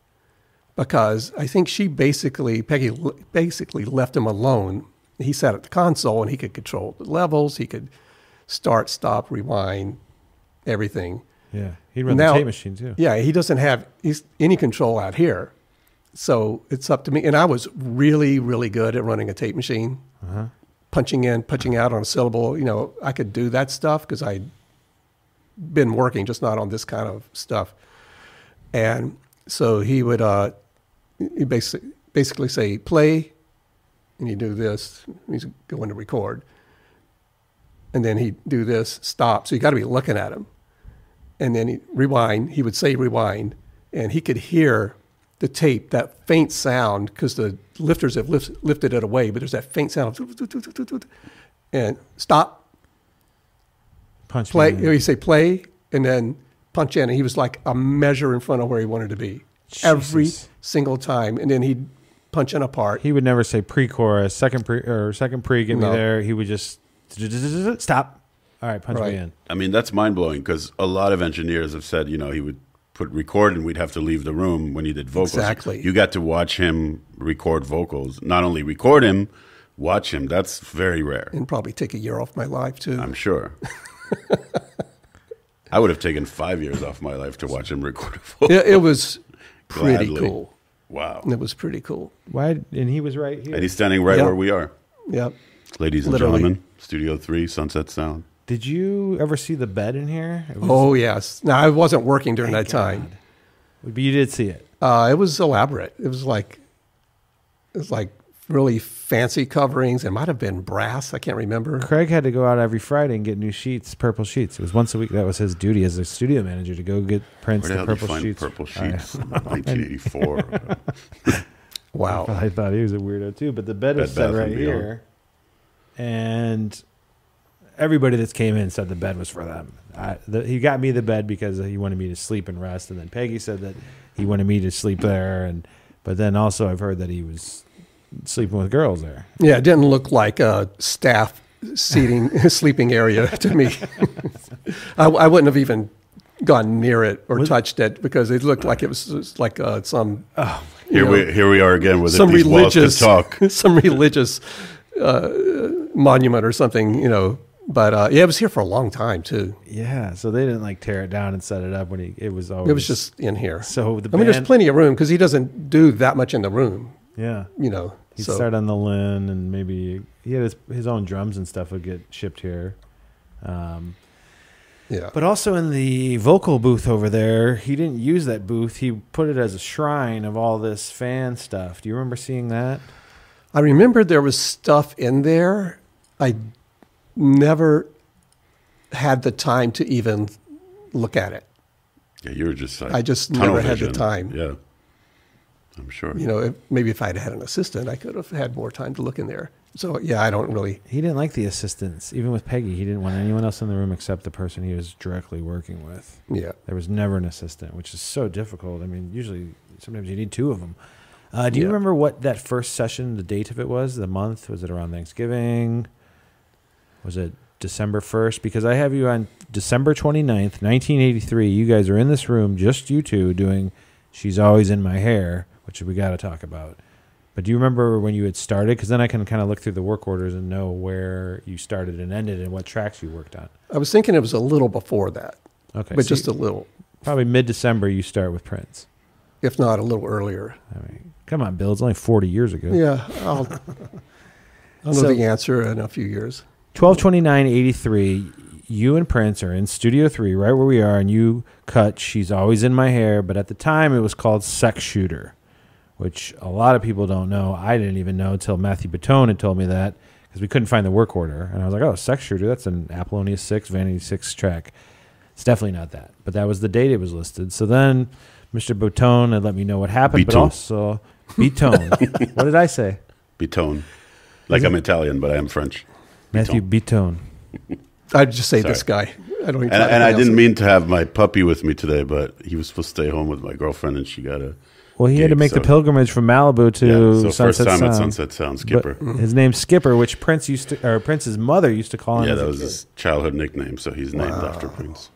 because I think she basically, Peggy basically left him alone. He sat at the console and he could control the levels. He could start, stop, rewind, everything. Yeah, he'd run now, the tape machine too. Yeah, he doesn't have he's any control out here. So it's up to me. And I was really, really good at running a tape machine, uh-huh. punching in, punching out on a syllable. You know, I could do that stuff because I'd been working, just not on this kind of stuff. And so he would uh, he'd basically, basically say, play, and he'd do this. He's going to record. And then he'd do this, stop. So you got to be looking at him. And then he rewind, he would say rewind, and he could hear the tape, that faint sound, because the lifters have lift, lifted it away, but there's that faint sound of, and stop, punch play, you know, he'd say play, and then punch in, and he was like a measure in front of where he wanted to be. Jesus. Every single time, and then he'd punch in a part. He would never say pre-chorus, second pre, or second pre, get no. me there, he would just, stop. All right, punch right. me in. I mean, that's mind-blowing because a lot of engineers have said, you know, he would put record and we'd have to leave the room when he did vocals. Exactly. You got to watch him record vocals. Not only record him, watch him. That's very rare. And probably take a year off my life, too. I'm sure. I would have taken five years off my life to watch him record vocals. It, it was pretty Gladly. cool. Wow. It was pretty cool. Why? And he was right here. And he's standing right yep. where we are. Yep. Ladies and Literally. gentlemen, Studio three, Sunset Sound. Did you ever see the bed in here? It was, oh, yes. No, I wasn't working during that God. time. But you did see it. Uh, it was elaborate. It was like it was like really fancy coverings. It might have been brass. I can't remember. Craig had to go out every Friday and get new sheets, purple sheets. It was once a week. That was his duty as a studio manager to go get Prince the purple, find sheets? purple sheets. Purple sheets, nineteen eighty-four. Wow. I thought he was a weirdo, too. But the bed is set right here. And everybody that came in said the bed was for them. I, the, he got me the bed because he wanted me to sleep and rest, and then Peggy said that he wanted me to sleep there. And but then also I've heard that he was sleeping with girls there. Yeah, it didn't look like a staff seating sleeping area to me. I, I wouldn't have even gone near it or was, touched it because it looked like it was, it was like uh, some. Oh, here know, we here we are again with some it, these religious talk. Some religious uh, monument or something, you know. But uh, yeah, it was here for a long time too. Yeah, so they didn't like tear it down and set it up when he. It was always. It was just in here. So the band, I mean, there's plenty of room because he doesn't do that much in the room. Yeah, you know, he'd so. start on the Lin, and maybe he had his, his own drums and stuff would get shipped here. Um, yeah, but also in the vocal booth over there, he didn't use that booth. He put it as a shrine of all this fan stuff. Do you remember seeing that? I remember there was stuff in there. I. Never had the time to even look at it. Yeah, you were just like I just never had the time. Yeah, I'm sure. You know, if, maybe if I had had an assistant, I could have had more time to look in there. So, yeah, I don't really... He didn't like the assistants. Even with Peggy, he didn't want anyone else in the room except the person he was directly working with. Yeah. There was never an assistant, which is so difficult. I mean, usually, sometimes you need two of them. Uh, do you yeah. remember what that first session, the date of it was, the month? Was it around Thanksgiving? Was it December first? Because I have you on December twenty-ninth, nineteen eighty-three. You guys are in this room, just you two, doing She's Always in My Hair, which we got to talk about. But do you remember when you had started? Because then I can kind of look through the work orders and know where you started and ended and what tracks you worked on. I was thinking it was a little before that. Okay. But so just a little. Probably mid-December you start with Prince. If not, a little earlier. I mean, come on, Bill. It's only forty years ago. Yeah. I'll, I'll so, know the answer in a few years. twelve twenty-nine eighty-three, you and Prince are in Studio three, right where we are, and you cut She's Always in My Hair, but at the time it was called Sex Shooter, which a lot of people don't know. I didn't even know until Matthew Bittone had told me that because we couldn't find the work order. And I was like, oh, Sex Shooter, that's an Apollonia six, Vanity Six track. It's definitely not that, but that was the date it was listed. So then Mister Bittone had let me know what happened, Bittone. But also Bittone. What did I say? Bittone. Like Is I'm it? Italian, but I am French. Matthew Bittone. I'd just say Sorry. This guy. I don't even and and I didn't it. mean to have my puppy with me today, but he was supposed to stay home with my girlfriend, and she got a Well, he gig, had to make so. the pilgrimage from Malibu to yeah, so Sunset first time Sound. At Sunset Sound, Skipper. But his name's Skipper, which Prince used to, or Prince's mother used to call him. Yeah, that was kid. his childhood nickname, so he's named wow. after Prince.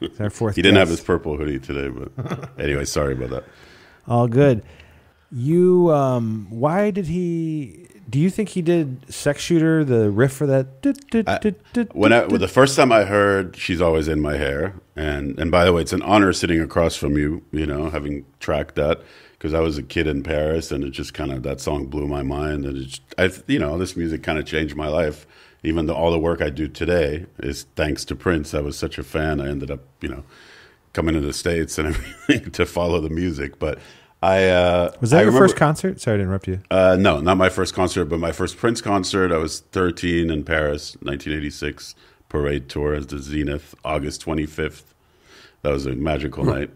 It's our fourth he didn't guess. have his purple hoodie today, but anyway, sorry about that. All good. You, um, why did he... Do you think he did Sex Shooter, the riff for that? I, when I, well, the first time I heard She's Always in My Hair, and, and by the way, it's an honor sitting across from you, you know, having tracked that, because I was a kid in Paris, and it just kind of, that song blew my mind. And, it just, I, you know, this music kind of changed my life. Even though all the work I do today is thanks to Prince. I was such a fan. I ended up, you know, coming to the States and everything to follow the music, but... I uh, Was that I your remember, first concert? Sorry to interrupt you. Uh, no, not my first concert, but my first Prince concert. I was thirteen in Paris, nineteen eighty-six, Parade Tour as the Zenith, August twenty-fifth. That was a magical night.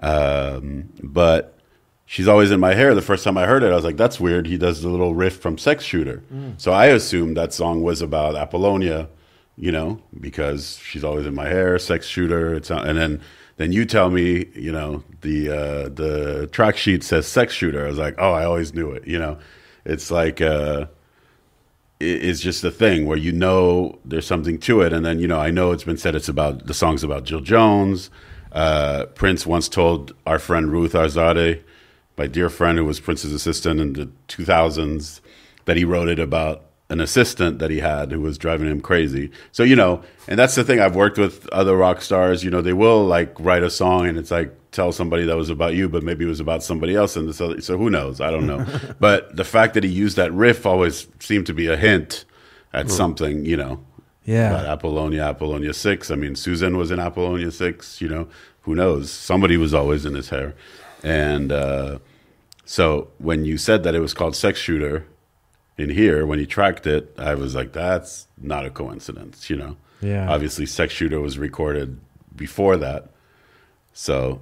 Um, but She's Always in My Hair. The first time I heard it, I was like, that's weird. He does the little riff from Sex Shooter. Mm. So I assumed that song was about Apollonia, you know, because She's Always in My Hair, Sex Shooter. It's not, and then... Then you tell me, you know, the uh, the track sheet says Sex Shooter. I was like, oh, I always knew it. You know, it's like uh, it, it's just a thing where you know there's something to it. And then, you know, I know it's been said it's about the song's about Jill Jones. Uh, Prince once told our friend Ruth Arzadeh, my dear friend who was Prince's assistant in the two thousands, that he wrote it about an assistant that he had who was driving him crazy. So, you know, and that's the thing. I've worked with other rock stars, you know, they will like write a song and it's like, tell somebody that was about you, but maybe it was about somebody else. And this other, so who knows? I don't know. But the fact that he used that riff always seemed to be a hint at Ooh. something, you know, yeah. about Apollonia, Apollonia six. I mean, Susan was in Apollonia six, you know, who knows? Somebody was always in his hair. And uh, so when you said that it was called Sex Shooter, in here, when he tracked it, I was like, that's not a coincidence, you know? Yeah. Obviously, Sex Shooter was recorded before that. So,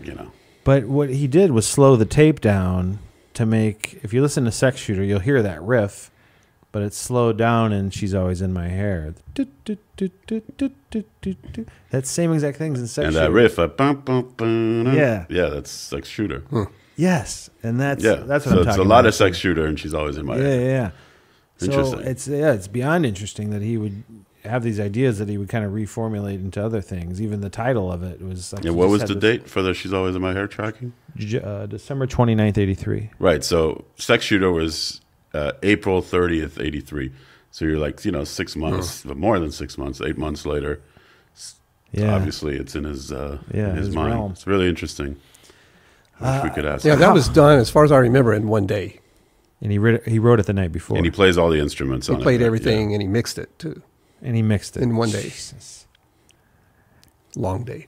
you know. But what he did was slow the tape down to make, if you listen to Sex Shooter, you'll hear that riff, but it's slowed down and She's Always in My Hair. That same exact thing's in Sex Shooter. And that riff, like, bum, bum, bum, yeah. Yeah, that's Sex Shooter. Huh. Yes, and that's yeah. that's what so I'm talking about. So it's a lot about. of sex shooter, and she's always in my yeah, area. Yeah, yeah. Interesting. So it's yeah, it's beyond interesting that he would have these ideas that he would kind of reformulate into other things. Even the title of it was like... Yeah, what was the date for the She's Always in My Hair tracking? Uh, December twenty-ninth, eighty-three. Right, so Sex Shooter was uh, April thirtieth, eighty-three. So you're like, you know, six months, oh. but more than six months, eight months later. Yeah. Obviously, it's in his, uh, yeah, in his, his mind. Realm. It's really interesting. I wish uh, we could ask. Yeah, him. That was done, as far as I remember, in one day. And he, read, he wrote it the night before. And he plays all the instruments he on it. He played everything, yeah. and he mixed it, too. And he mixed it. In one day. Jesus. Long day.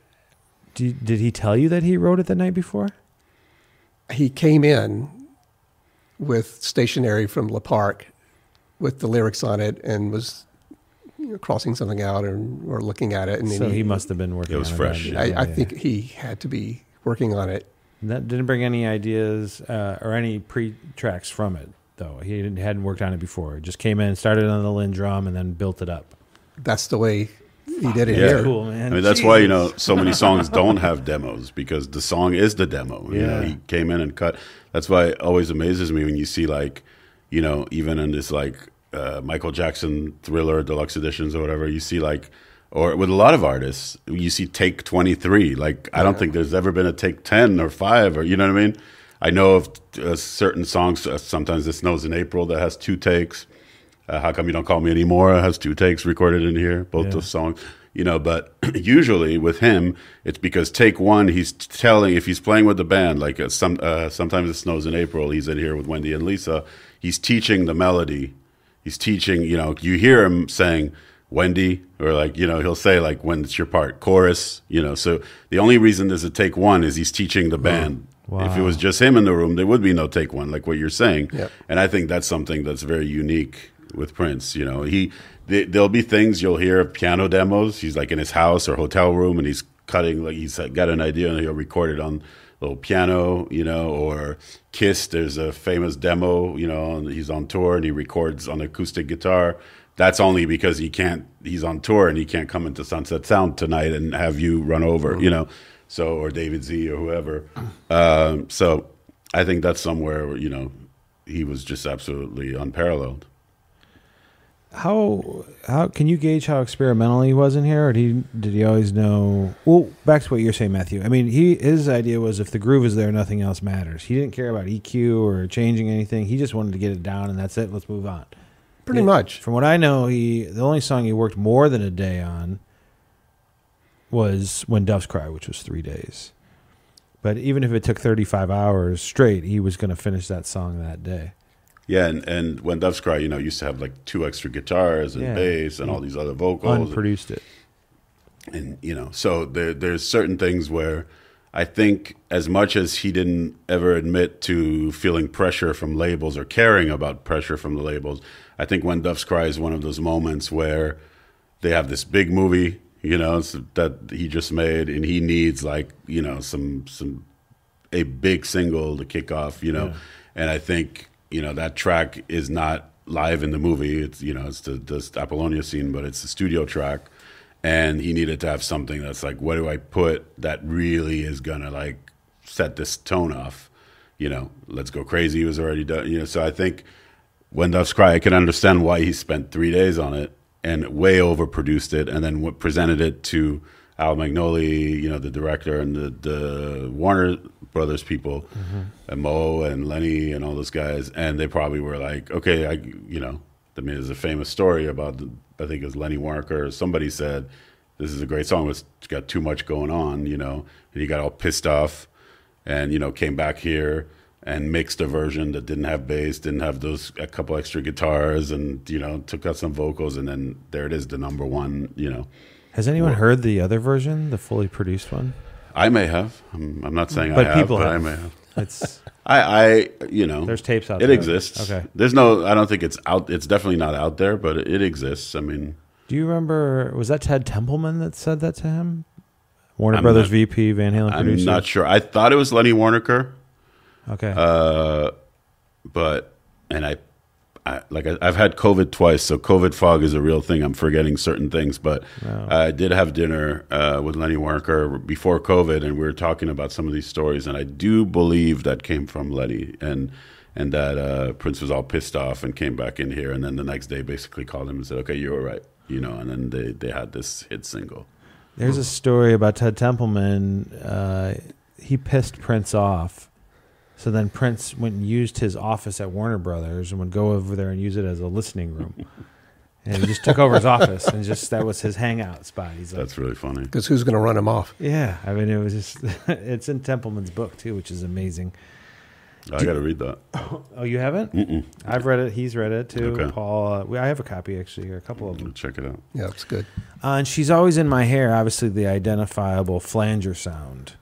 Did, did he tell you that he wrote it the night before? He came in with stationery from Le Parc with the lyrics on it and was you know, crossing something out or, or looking at it. And so he, he must have been working on it. It was fresh. Yeah, I, yeah, I yeah. think he had to be working on it. And that didn't bring any ideas uh, or any pre-tracks from it. Though he didn't, hadn't worked on it before, he just came in, started on the Lindrum, and then built it up. That's the way he did it. Yeah, here. Cool, man. I mean, that's Jeez. why you know so many songs don't have demos because the song is the demo. Yeah, you know, he came in and cut. That's why it always amazes me when you see like, you know, even in this like uh, Michael Jackson Thriller deluxe editions or whatever, you see like, or with a lot of artists, you see take twenty-three. Like yeah. I don't think there's ever been a take ten or five or you know what I mean. I know of uh, certain songs, uh, Sometimes It Snows in April, that has two takes. Uh, How Come You Don't Call Me Anymore has two takes recorded in here, both yeah. those songs. You know, but usually with him, it's because take one, he's telling, if he's playing with the band, like uh, some uh, Sometimes It Snows in April, he's in here with Wendy and Lisa, he's teaching the melody. He's teaching, you know, you hear him saying, Wendy, or like, you know, he'll say like, when it's your part, chorus, you know. So the only reason there's a take one is he's teaching the band. Yeah. Wow. If it was just him in the room, there would be no take one, like what you're saying. Yep. And I think that's something that's very unique with Prince. You know, he th there'll be things you'll hear of piano demos. He's like in his house or hotel room, and he's cutting. Like he's got an idea, and he'll record it on a little piano. You know, or Kiss. There's a famous demo. You know, and he's on tour, and he records on acoustic guitar. That's only because he can't. He's on tour, and he can't come into Sunset Sound tonight and have you run over. Mm-hmm. You know. So, or David Z, or whoever. Um, so, I think that's somewhere where, you know, he was just absolutely unparalleled. How how can you gauge how experimental he was in here? Or did he did he always know? Well, back to what you're saying, Matthew. I mean, he his idea was if the groove is there, nothing else matters. He didn't care about E Q or changing anything. He just wanted to get it down, and that's it. Let's move on. Pretty yeah, much. From what I know, he the only song he worked more than a day on was When Doves Cry, which was three days. But even if it took thirty-five hours straight, he was going to finish that song that day. Yeah, and, and When Doves Cry, you know, used to have like two extra guitars and yeah. bass and all these other vocals. Unproduced it. And, you know, so there, there's certain things where I think as much as he didn't ever admit to feeling pressure from labels or caring about pressure from the labels, I think When Doves Cry is one of those moments where they have this big movie, you know, so that he just made, and he needs like, you know, some some a big single to kick off, you know. Yeah. And I think, you know, that track is not live in the movie. It's, you know, it's the, the Apollonia scene, but it's the studio track. And he needed to have something that's like, what do I put that really is going to like set this tone off? You know, Let's Go Crazy was already done. You know, so I think When Doves Cry, I can understand why he spent three days on it. And way overproduced it, and then presented it to Al Magnoli, you know, the director, and the, the Warner Brothers people, mm-hmm. and Mo and Lenny and all those guys. And they probably were like, okay, I, you know, I mean, there's a famous story about, the, I think it was Lenny Waronker. Somebody said, this is a great song, it's got too much going on, you know. And he got all pissed off and, you know, came back here and mixed a version that didn't have bass, didn't have those a couple extra guitars, and you know took out some vocals, and then there it is, the number one. You know, has anyone well, heard the other version, the fully produced one? I may have. I'm, I'm not saying but I have, people but have. I may have. It's I, I, you know, there's tapes out. It there. It exists. Okay, there's no. I don't think it's out. It's definitely not out there, but it, it exists. I mean, do you remember? Was that Ted Templeman that said that to him? Warner I'm Brothers not, V P, Van Halen producer. I'm not sure. I thought it was Lenny Waronker. Okay. Uh, but and I, I, like I, I've had COVID twice, so COVID fog is a real thing. I'm forgetting certain things, but wow. I did have dinner uh, with Lenny Waronker before COVID, and we were talking about some of these stories, and I do believe that came from Lenny, and and that uh, Prince was all pissed off and came back in here, and then the next day basically called him and said, okay, you were right, you know, and then they, they had this hit single. There's a story about Ted Templeman. Uh, he pissed Prince off. So then Prince went and used his office at Warner Brothers and would go over there and use it as a listening room. And he just took over his office, and just that was his hangout spot. He's like, that's really funny. Because who's going to run him off? Yeah. I mean, it was just, it's in Templeman's book, too, which is amazing. I got to read that. Oh, you haven't? Mm-mm. I've read it. He's read it, too. Okay. Paul, uh, we, I have a copy, actually, here, a couple of them. Check it out. Yeah, it's good. Uh, and She's Always in My Hair, obviously the identifiable flanger sound.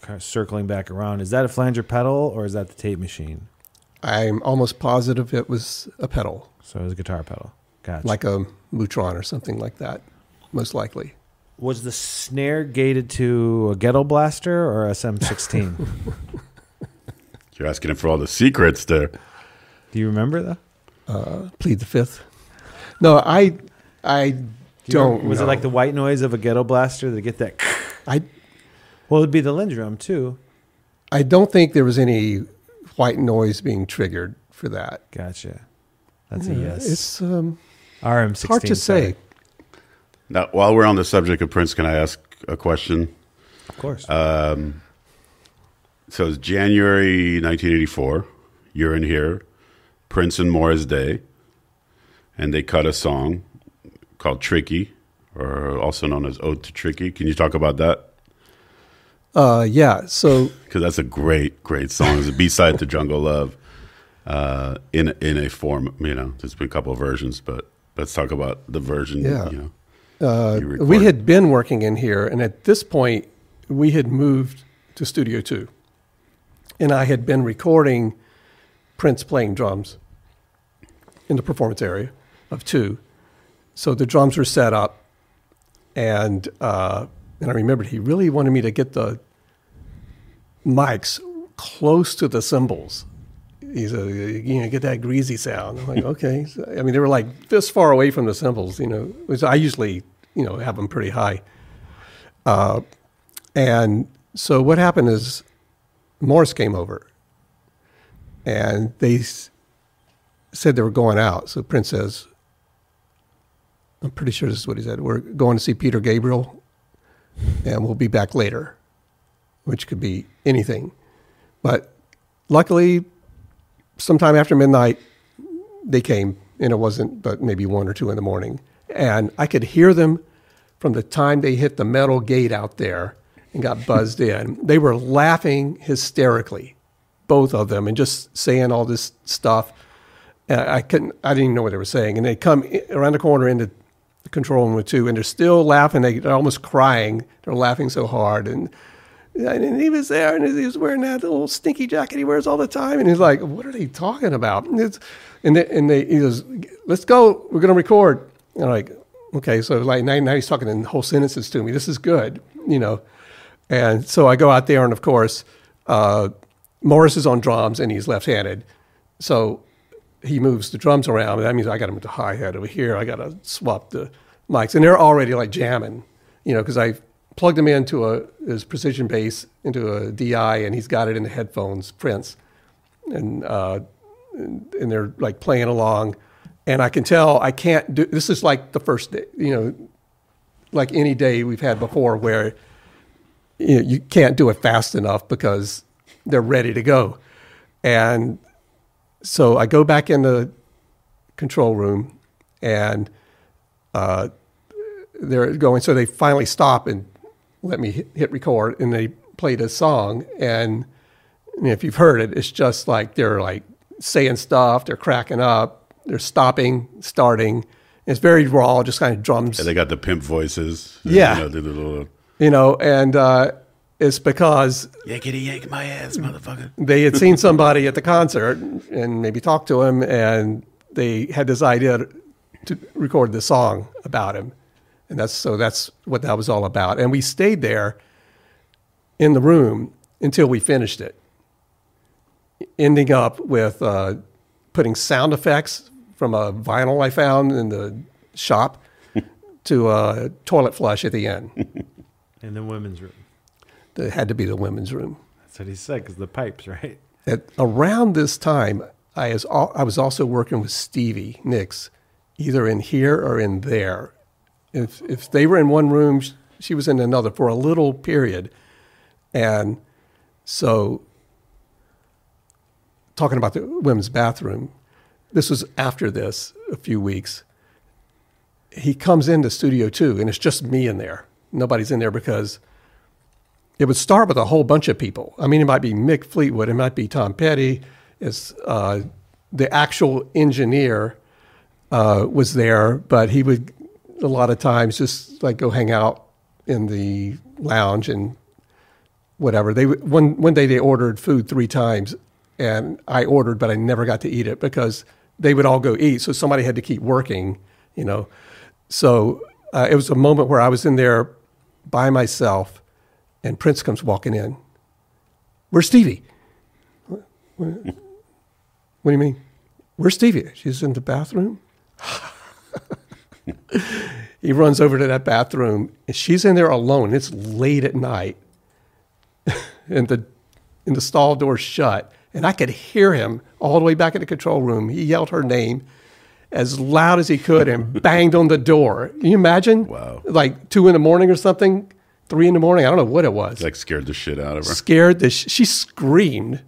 Kind of circling back around. Is that a flanger pedal, or is that the tape machine? I'm almost positive it was a pedal. So it was a guitar pedal. Gotcha. Like a Mutron or something like that, most likely. Was the snare gated to a ghetto blaster or S M sixteen? You're asking him for all the secrets there. Do you remember that? Uh, plead the fifth. No, I, I Do don't. Remember, was know. It like the white noise of a ghetto blaster to get that? I. Well, it'd be the Lindrum too. I don't think there was any white noise being triggered for that. Gotcha. That's yeah, a yes. It's um, R M sixteen. It's hard to say. Now, while we're on the subject of Prince, can I ask a question? Of course. Um, so it's January nineteen eighty-four. You're in here, Prince and Morris Day, and they cut a song called "Tricky," or also known as "Ode to Tricky." Can you talk about that? Uh, yeah. So because that's a great, great song. It's a B-side to "Jungle Love," uh, in in a form. You know, there's been a couple of versions, but let's talk about the version. Yeah. You know. Uh, we had been working in here, and at this point, we had moved to Studio Two, and I had been recording Prince playing drums in the performance area of Two, so the drums were set up, and uh, and I remembered he really wanted me to get the mics close to the cymbals. He's a, you know, get that greasy sound. I'm like, okay. So, I mean, they were like this far away from the cymbals, you know, which I usually, you know, have them pretty high. Uh, and so what happened is Morris came over and they s said they were going out. So Prince says, I'm pretty sure this is what he said. We're going to see Peter Gabriel and we'll be back later, which could be anything. But luckily, sometime after midnight, they came, and it wasn't but maybe one or two in the morning. And I could hear them from the time they hit the metal gate out there and got buzzed in. They were laughing hysterically, both of them, and just saying all this stuff. And I couldn't, I didn't even know what they were saying. And they come around the corner into the control room with Two, and they're still laughing. They, they're almost crying. They're laughing so hard. And And he was there, and he was wearing that little stinky jacket he wears all the time. And he's like, what are they talking about? And, it's, and, they, and they, he goes, let's go. We're going to record. And I'm like, okay. So like now, now he's talking in whole sentences to me. This is good, you know. And so I go out there, and, of course, uh, Morris is on drums, and he's left-handed. So he moves the drums around. That means I got him with the hi-hat over here. I got to swap the mics. And they're already, like, jamming, you know, because I – plugged him into a, his precision bass, into a D I, and he's got it in the headphones, Prince. And, uh, and, and they're like playing along. And I can tell I can't do, this is like the first day, you know, like any day we've had before where you know, you can't do it fast enough because they're ready to go. And so I go back in the control room and uh, they're going, so they finally stop and let me hit, hit record, and they played a song, and, and if you've heard it, it's just like they're like saying stuff, they're cracking up, they're stopping, starting. It's very raw, just kind of drums. Yeah, they got the pimp voices. Yeah, you know, little, you know and uh, it's because yakety yank my ass, motherfucker. They had seen somebody at the concert and maybe talked to him, and they had this idea to record this song about him. And that's so that's what that was all about. And we stayed there in the room until we finished it, ending up with uh, putting sound effects from a vinyl I found in the shop to a toilet flush at the end. In the women's room. It had to be the women's room. That's what he said, because the pipes, right? At around this time, I was, all, I was also working with Stevie Nicks, either in here or in there. If if they were in one room, she was in another for a little period. And so, talking about the women's bathroom, this was after this, a few weeks. He comes into Studio Two, and it's just me in there. Nobody's in there because it would start with a whole bunch of people. I mean, it might be Mick Fleetwood, it might be Tom Petty. It's uh, the actual engineer uh, was there, but he would a lot of times just like go hang out in the lounge and whatever. They one one day they ordered food three times, and I ordered, but I never got to eat it because they would all go eat. So somebody had to keep working, you know. So uh, it was a moment where I was in there by myself, and Prince comes walking in. Where's Stevie? What, what, what do you mean? Where's Stevie? She's in the bathroom. He runs over to that bathroom, and she's in there alone. It's late at night, and the and the stall door shut, and I could hear him all the way back in the control room. He yelled her name as loud as he could and banged on the door. Can you imagine? Wow. Like two in the morning or something, three in the morning. I don't know what it was. Like scared the shit out of her. Scared the sh- She screamed.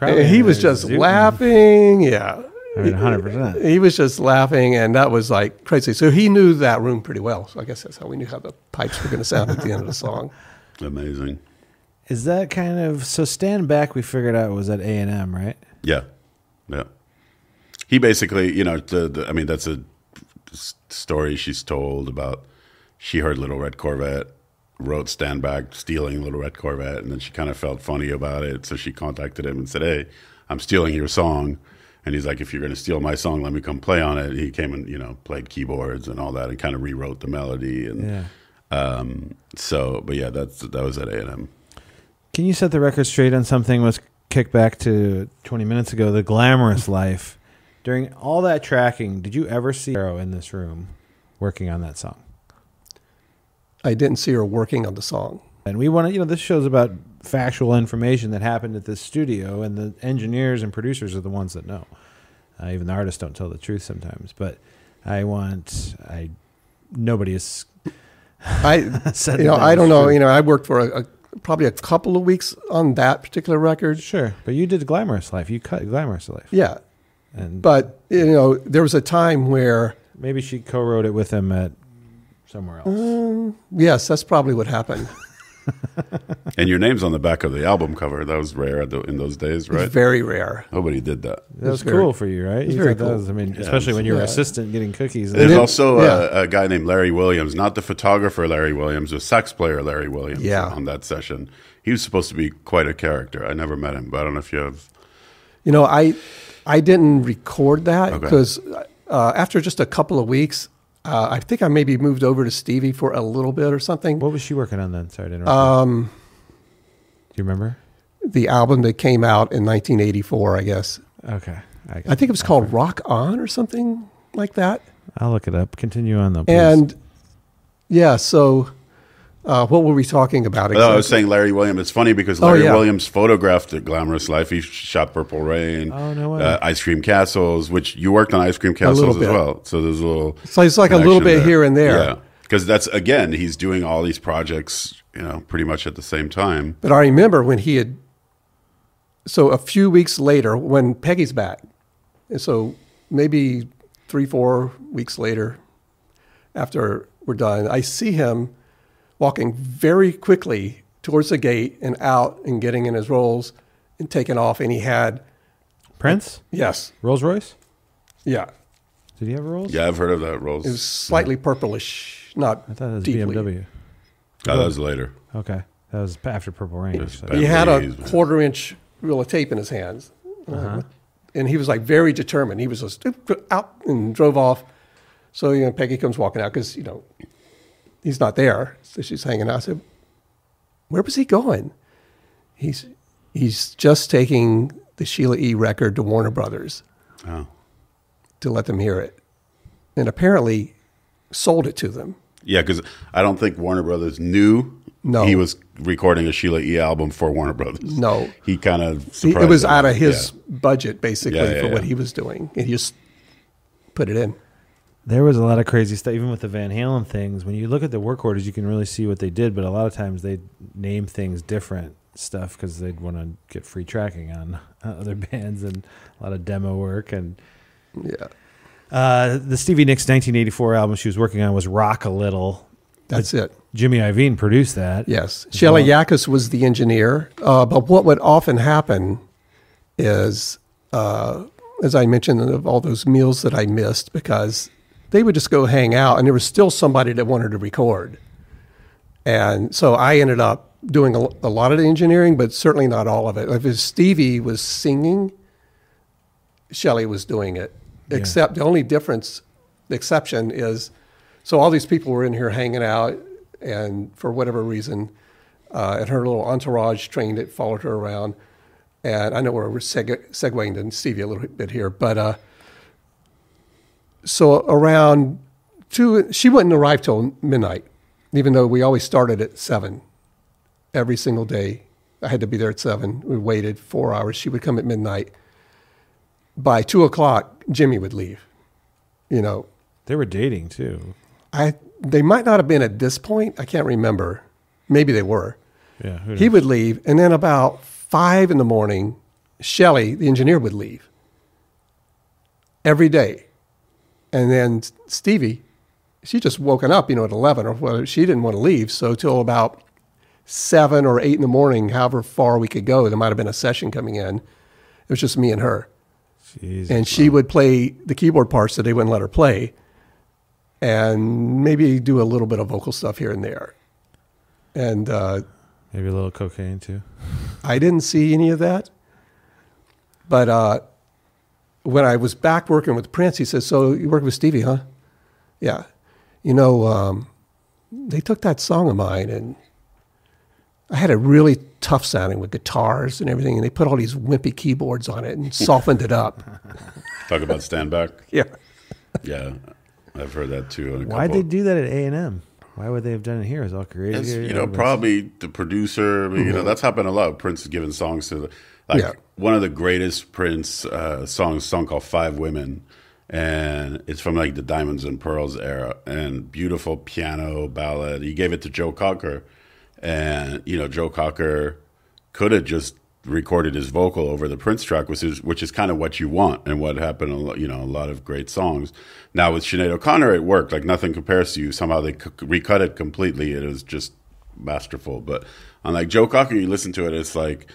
And he was just zoom. laughing. Yeah. I mean, one hundred percent. He, he was just laughing, and that was like crazy. So he knew that room pretty well. So I guess that's how we knew how the pipes were going to sound at the end of the song. Amazing. Is that kind of, so Stand Back, we figured out, was at A and M, right? Yeah. Yeah. He basically, you know, the, the, I mean, that's a story she's told about she heard Little Red Corvette, wrote Stand Back, stealing Little Red Corvette, and then she kind of felt funny about it. So she contacted him and said, hey, I'm stealing your song. And he's like, if you're going to steal my song, let me come play on it. And he came and, you know, played keyboards and all that and kind of rewrote the melody. And yeah. um, so, but yeah, that's that was at A and M. Can you set the record straight on something? Let's kick back to twenty minutes ago, The Glamorous Life. During all that tracking, did you ever see Arrow in this room working on that song? I didn't see her working on the song. And we want to, you know, this show's about factual information that happened at this studio, and the engineers and producers are the ones that know. Uh, even the artists don't tell the truth sometimes. But I want, I, nobody is. I, said you know, I don't know. You know, I worked for a, a probably a couple of weeks on that particular record. Sure. But you did Glamorous Life. You cut Glamorous Life. Yeah. And but, you know, there was a time where... Maybe she co-wrote it with him at somewhere else. Um, yes, that's probably what happened. And your name's on the back of the album cover. That was rare in those days, right? It's very rare. Nobody did that. That was, was cool very, for you, right? You very cool. That was, I mean, yeah, especially when you were yeah. assistant getting cookies. There's then, also yeah. a, a guy named Larry Williams, not the photographer Larry Williams, the sax player Larry Williams yeah. on that session. He was supposed to be quite a character. I never met him, but I don't know if you have... You know, I... I didn't record that because okay. uh, after just a couple of weeks, uh, I think I maybe moved over to Stevie for a little bit or something. What was she working on then? Sorry to interrupt. Um, Do you remember? The album that came out in nineteen eighty-four, I guess. Okay. I, I think it was called okay. Rock On or something like that. I'll look it up. Continue on though, please. And yeah, so... Uh, what were we talking about exactly? Oh, I was saying Larry Williams. It's funny because Larry oh, yeah. Williams photographed The Glamorous Life. He shot Purple Rain, oh, no way. Uh, Ice Cream Castles, which you worked on Ice Cream Castles as well. So there's a little So it's like a little bit there. Here and there. Yeah, because that's, again, he's doing all these projects, you know, pretty much at the same time. But I remember when he had, so a few weeks later when Peggy's back, and so maybe three, four weeks later after we're done, I see him walking very quickly towards the gate and out and getting in his Rolls and taking off. And he had... Prince? Yes. Rolls Royce? Yeah. Did he have a Rolls? Yeah, I've heard of that Rolls. It was slightly yeah. purplish, not I thought it was deeply. B M W. Oh, that was later. Okay. That was after Purple Rain. So. He had a quarter-inch reel of tape in his hands. Uh-huh. And he was like very determined. He was just out and drove off. So, you know, Peggy comes walking out because, you know... He's not there, so she's hanging out. I said, where was he going? He's he's just taking the Sheila E. record to Warner Brothers. oh. to let them hear it. And apparently sold it to them. Yeah, because I don't think Warner Brothers knew no. he was recording a Sheila E. album for Warner Brothers. No. He kind of surprised It was them. out of his yeah. budget, basically, yeah, yeah, for yeah. what he was doing. And he just put it in. There was a lot of crazy stuff, even with the Van Halen things. When you look at the work orders, you can really see what they did, but a lot of times they name things different stuff because they'd want to get free tracking on other bands and a lot of demo work. And yeah. Uh, the Stevie Nicks nineteen eighty-four album she was working on was Rock a Little. That's it. Jimmy Iovine produced that. Yes. Shelley well. Yakis was the engineer. Uh, but what would often happen is, uh, as I mentioned, of all those meals that I missed, because they would just go hang out and there was still somebody that wanted to record. And so I ended up doing a, a lot of the engineering, but certainly not all of it. If Stevie was singing, Shelley was doing it. Yeah. Except the only difference, the exception is, so all these people were in here hanging out, and for whatever reason, uh, and her little entourage train that followed her around. And I know we're seg- segueing to Stevie a little bit here, but uh, so around two, she wouldn't arrive till midnight, even though we always started at seven every single day. I had to be there at seven. We waited four hours. She would come at midnight. By two o'clock, Jimmy would leave. You know, they were dating too. I they might not have been at this point. I can't remember. Maybe they were. Yeah. Who knows? He would leave, and then about five in the morning, Shelley, the engineer, would leave every day. And then Stevie, she just woken up, you know, at eleven or whatever. She didn't want to leave, so till about seven or eight in the morning, however far we could go, there might have been a session coming in. It was just me and her. Jesus. And she would play the keyboard parts that they wouldn't let her play, and maybe do a little bit of vocal stuff here and there, and uh, maybe a little cocaine too. I didn't see any of that, but uh, when I was back working with Prince, he says, "So you work with Stevie, huh? Yeah, you know, um, they took that song of mine, and I had a really tough sounding with guitars and everything, and they put all these wimpy keyboards on it and softened it up." Talk about stand back. Yeah. Yeah. I've heard that too. On a Why'd couple. They do that at A and M? Why would they have done it here? It's all creative. It's, you know, probably the producer. I mean, mm-hmm. You know, that's happened a lot. Prince has given songs to, like, yeah. one of the greatest Prince uh, songs, a song called Five Women. And it's from like the Diamonds and Pearls era, and beautiful piano ballad. He gave it to Joe Cocker. And, you know, Joe Cocker could have just recorded his vocal over the Prince track, which is which is kind of what you want and what happened, you know, a lot of great songs. Now with Sinead O'Connor, it worked. Like Nothing Compares to You. Somehow they recut it completely. It was just masterful. But unlike Joe Cocker, you listen to it, it's like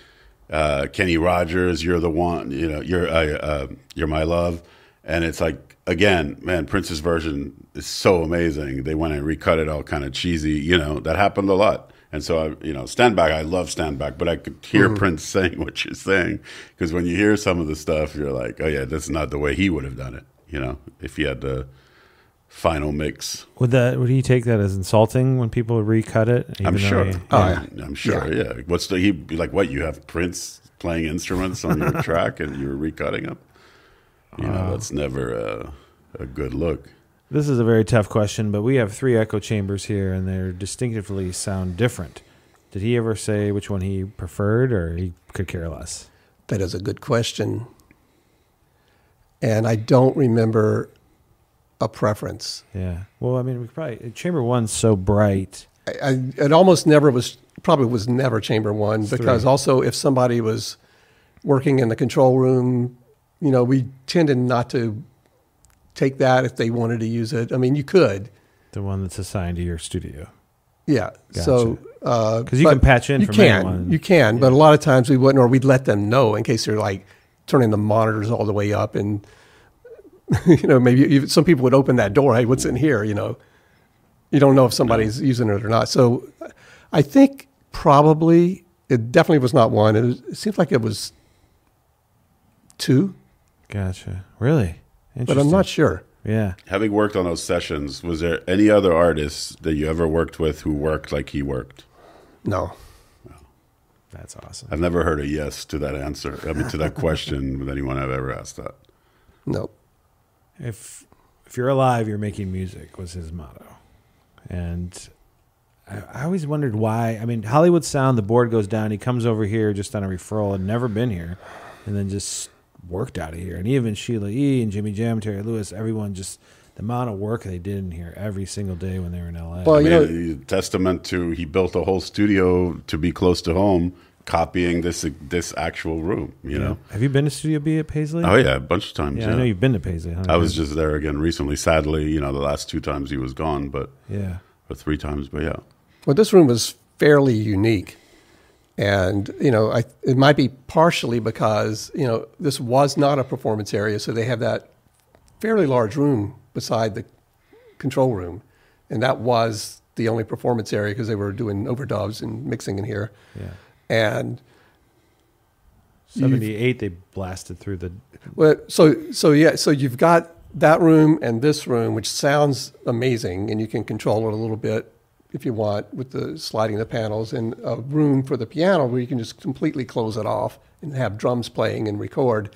uh, Kenny Rogers, You're the One, you know, You're, uh, uh, you're My Love. And it's like, again, man, Prince's version is so amazing. They went and recut it all kind of cheesy. You know, that happened a lot. And so, I, you know, Stand Back, I love Stand Back, but I could hear mm. Prince saying what you're saying. Because when you hear some of the stuff, you're like, oh, yeah, that's not the way he would have done it, you know, if he had the final mix. Would that? Would he take that as insulting when people recut it? I'm sure. He, oh, yeah. Yeah. I'm sure, yeah. yeah. What's the, he'd be like, what, you have Prince playing instruments on your track and you're recutting them? You uh, know, that's never a, a good look. This is a very tough question, but we have three echo chambers here, and they're distinctively sound different. Did he ever say which one he preferred, or he could care less? That is a good question. And I don't remember a preference. Yeah. Well, I mean, we probably chamber one's so bright. I, I, it almost never was, probably was never chamber one, it's because three. Also if somebody was working in the control room, you know, we tended not to take that if they wanted to use it. I mean, you could. The one that's assigned to your studio. Yeah. Gotcha. So because uh, you can patch in. You from can. Anyone. You can. Yeah. But a lot of times we wouldn't, or we'd let them know in case they're like turning the monitors all the way up, and you know, maybe even some people would open that door. Hey, what's in here? You know, you don't know if somebody's no. using it or not. So I think probably it definitely was not one. It, was, it seems like it was two. Gotcha. Really. But I'm not sure. Yeah. Having worked on those sessions, was there any other artists that you ever worked with who worked like he worked? No. Wow. That's awesome. I've never heard a yes to that answer. I mean, to that question with anyone I've ever asked that. No. If if you're alive, you're making music was his motto. And I, I always wondered why. I mean, Hollywood Sound, the board goes down. He comes over here just on a referral, had never been here, and then just worked out of here. And even Sheila E. and Jimmy Jam, Terry Lewis, everyone just... the amount of work they did in here every single day when they were in L A. Well, I mean, you know, testament to he built a whole studio to be close to home, copying this this actual room. You yeah. know, have you been to Studio B at Paisley? Oh yeah, a bunch of times. Yeah, yeah. I know you've been to Paisley. Huh? I was just there again recently. Sadly, you know, the last two times he was gone, but yeah, or three times, but yeah. Well, this room was fairly unique, and you know, I, it might be partially because you know this was not a performance area, so they have that fairly large room beside the control room, and that was the only performance area because they were doing overdubs and mixing in here. Yeah, and seventy-eight they blasted through the. Well, so so yeah, so you've got that room and this room, which sounds amazing, and you can control it a little bit if you want with the sliding the panels, and a room for the piano where you can just completely close it off and have drums playing and record.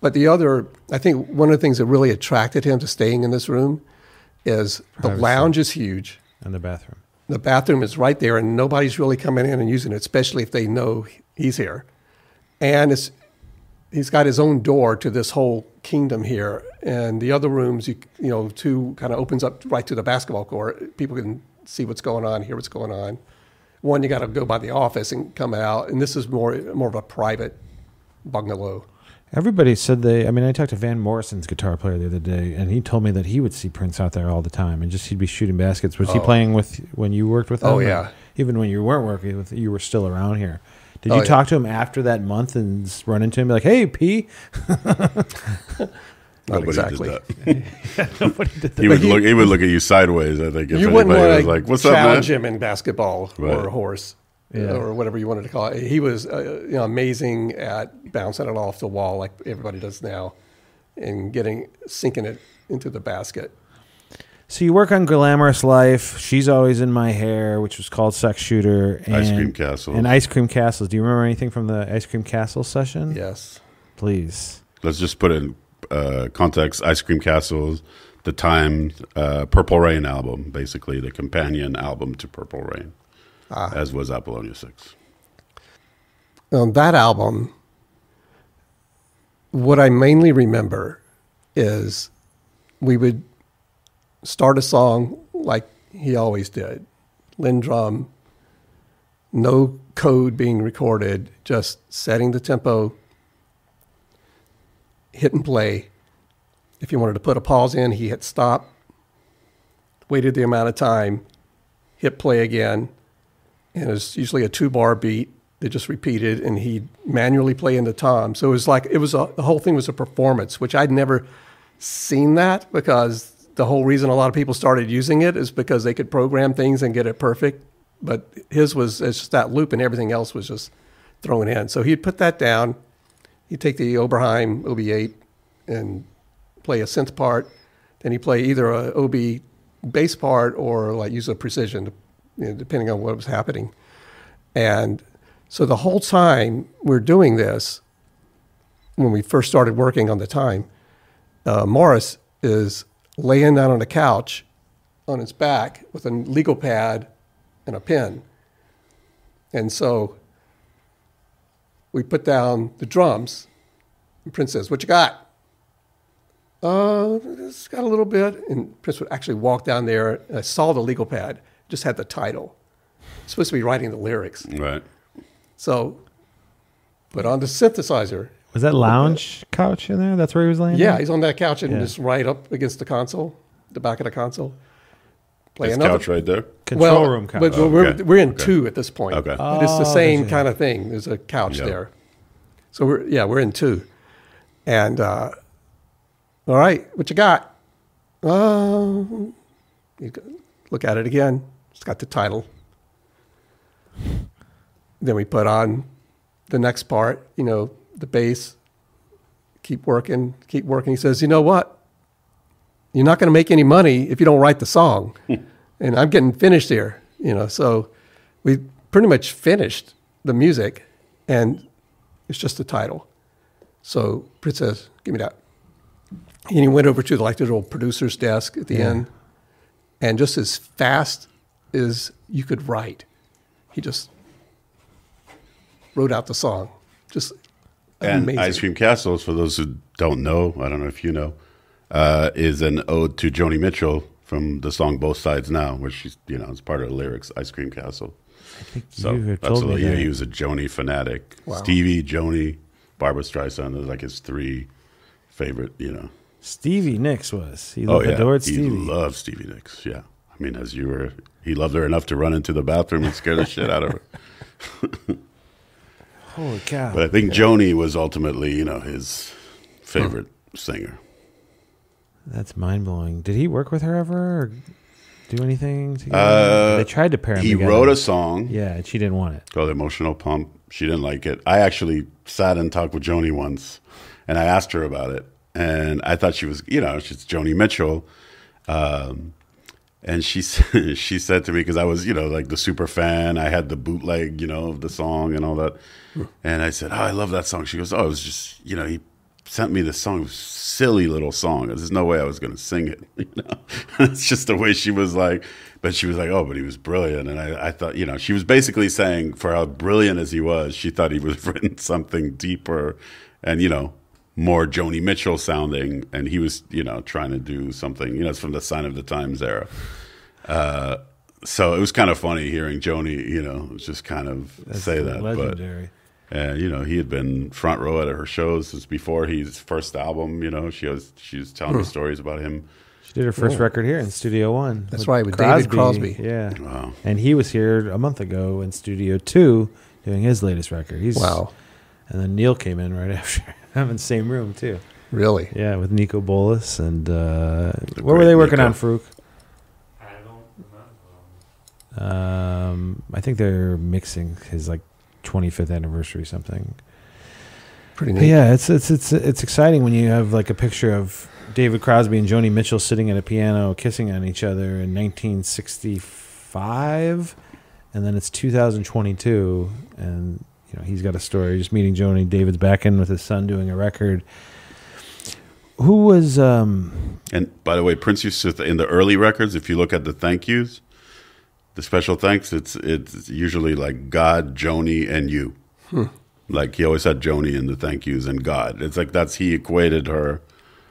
But the other, I think one of the things that really attracted him to staying in this room is privacy. The lounge is huge. And the bathroom. The bathroom is right there, and nobody's really coming in and using it, especially if they know he's here. And it's, he's got his own door to this whole kingdom here. And the other rooms, you, you know, two kind of opens up right to the basketball court. People can see what's going on, hear what's going on. One, you got to go by the office and come out. And this is more more of a private bungalow. Everybody said they, I mean, I talked to Van Morrison's guitar player the other day, and he told me that he would see Prince out there all the time, and just he'd be shooting baskets. Was oh. he playing with when you worked with him? Oh, yeah. Even when you weren't working with him, you were still around here. Did oh, you talk yeah. to him after that month and run into him and be like, hey, P? Not nobody exactly. Did that. yeah, nobody did that. He would, he, look, he would look at you sideways, I think, if you anybody was like, what's up, man? You wouldn't want to challenge him in basketball right. or horse. Yeah. Or whatever you wanted to call it. He was uh, you know, amazing at bouncing it off the wall like everybody does now and getting sinking it into the basket. So you work on Glamorous Life, She's Always in My Hair, which was called Sex Shooter. And Ice Cream Castles. And Ice Cream Castles. Do you remember anything from the Ice Cream Castle session? Yes. Please. Let's just put in uh, context, Ice Cream Castles, The Time, uh, Purple Rain album, basically the companion album to Purple Rain. Ah. As was Apollonia Six. On that album, what I mainly remember is we would start a song like he always did, Lindrum, no code being recorded, just setting the tempo, hit and play. If you wanted to put a pause in, he hit stop, waited the amount of time, hit play again. And it was usually a two-bar beat that just repeated, and he'd manually play into time. So it was like it was a, the whole thing was a performance, which I'd never seen that because the whole reason a lot of people started using it is because they could program things and get it perfect. But his was it's just that loop, and everything else was just thrown in. So he'd put that down. He'd take the Oberheim O B eight and play a synth part. Then he'd play either a O B bass part or like use a precision to you know, depending on what was happening. And so the whole time we're doing this, when we first started working on The Time, uh, Morris is laying down on a couch on his back with a legal pad and a pen. And so we put down the drums, and Prince says, what you got? Uh, it's got a little bit. And Prince would actually walk down there, and I saw the legal pad. Just had the title. It's supposed to be writing the lyrics. Right. So put on the synthesizer. Was that lounge couch in there? That's where he was laying? Yeah, on? He's on that couch and yeah. just right up against the console, the back of the console. Play That's another couch right there? Control well, room couch. But oh, we're, okay. we're in okay. two at this point. Okay. But it's the same oh, kind of thing. There's a couch yep. there. So, we're yeah, we're in two. And, uh, all right, what you got? Uh, you got look at it again. It's got the title. Then we put on the next part, you know, the bass. Keep working, keep working. He says, you know what? You're not going to make any money if you don't write the song. And I'm getting finished here, you know. So we pretty much finished the music, and it's just the title. So Prince says, give me that. And he went over to like the old producer's desk at the yeah. end, and just as fast as you could write, he just wrote out the song. Just and amazing. Ice Cream Castles, for those who don't know, I don't know if you know, uh, is an ode to Joni Mitchell from the song Both Sides Now, which she's, you know, it's part of the lyrics, Ice Cream Castle. I think so you that's told a, me yeah, that. He was a Joni fanatic. Wow. Stevie, Joni, Barbra Streisand, those are like his three favorite, you know. Stevie Nicks was. He oh, loved, yeah. adored Stevie. He loved Stevie Nicks, yeah. I mean, as you were, he loved her enough to run into the bathroom and scare the shit out of her. Holy cow. But I think yeah. Joni was ultimately, you know, his favorite huh. singer. That's mind-blowing. Did he work with her ever or do anything together? Uh, they tried to pair him He together. Wrote a song. Yeah, and she didn't want it. Called Emotional Pump. She didn't like it. I actually sat and talked with Joni once, and I asked her about it. And I thought she was, you know, she's Joni Mitchell. Um, and she she said to me, because I was, you know, like the super fan. I had the bootleg, you know, of the song and all that. And I said, oh, I love that song. She goes, oh, it was just, you know, he sent me this song. It was a silly little song. There's no way I was going to sing it. You know, it's just the way she was like. But she was like, oh, but he was brilliant. And I, I thought, you know, she was basically saying for how brilliant as he was, she thought he was written something deeper and, you know, more Joni Mitchell sounding, and he was, you know, trying to do something, you know, it's from the Sign of the Times era. Uh, so it was kind of funny hearing Joni, you know, just kind of That's say that. Legendary. But, uh, you know, he had been front row at her shows since before his first album, you know, she was, she was telling me stories about him. She did her first Whoa. record here in Studio One. That's with right, with Crosby. David Crosby. Yeah. Wow. And he was here a month ago in Studio Two doing his latest record. He's Wow. And then Neil came in right after. I'm in the same room, too. Really? Yeah, with Nico Bolas. And uh, what were they working Nico. on, Farouk? I don't remember. Um, I think they're mixing his, like, twenty-fifth anniversary or something. Pretty neat. Yeah, it's, it's, it's, it's exciting when you have, like, a picture of David Crosby and Joni Mitchell sitting at a piano kissing on each other in nineteen sixty-five, and then it's two thousand twenty-two, and... You know, he's got a story. Just meeting Joni. David's back in with his son doing a record. Who was? Um, and by the way, Prince used to th- in the early records. If you look at the thank yous, the special thanks, it's it's usually like God, Joni, and you. Hmm. Like he always had Joni in the thank yous and God. It's like that's he equated her.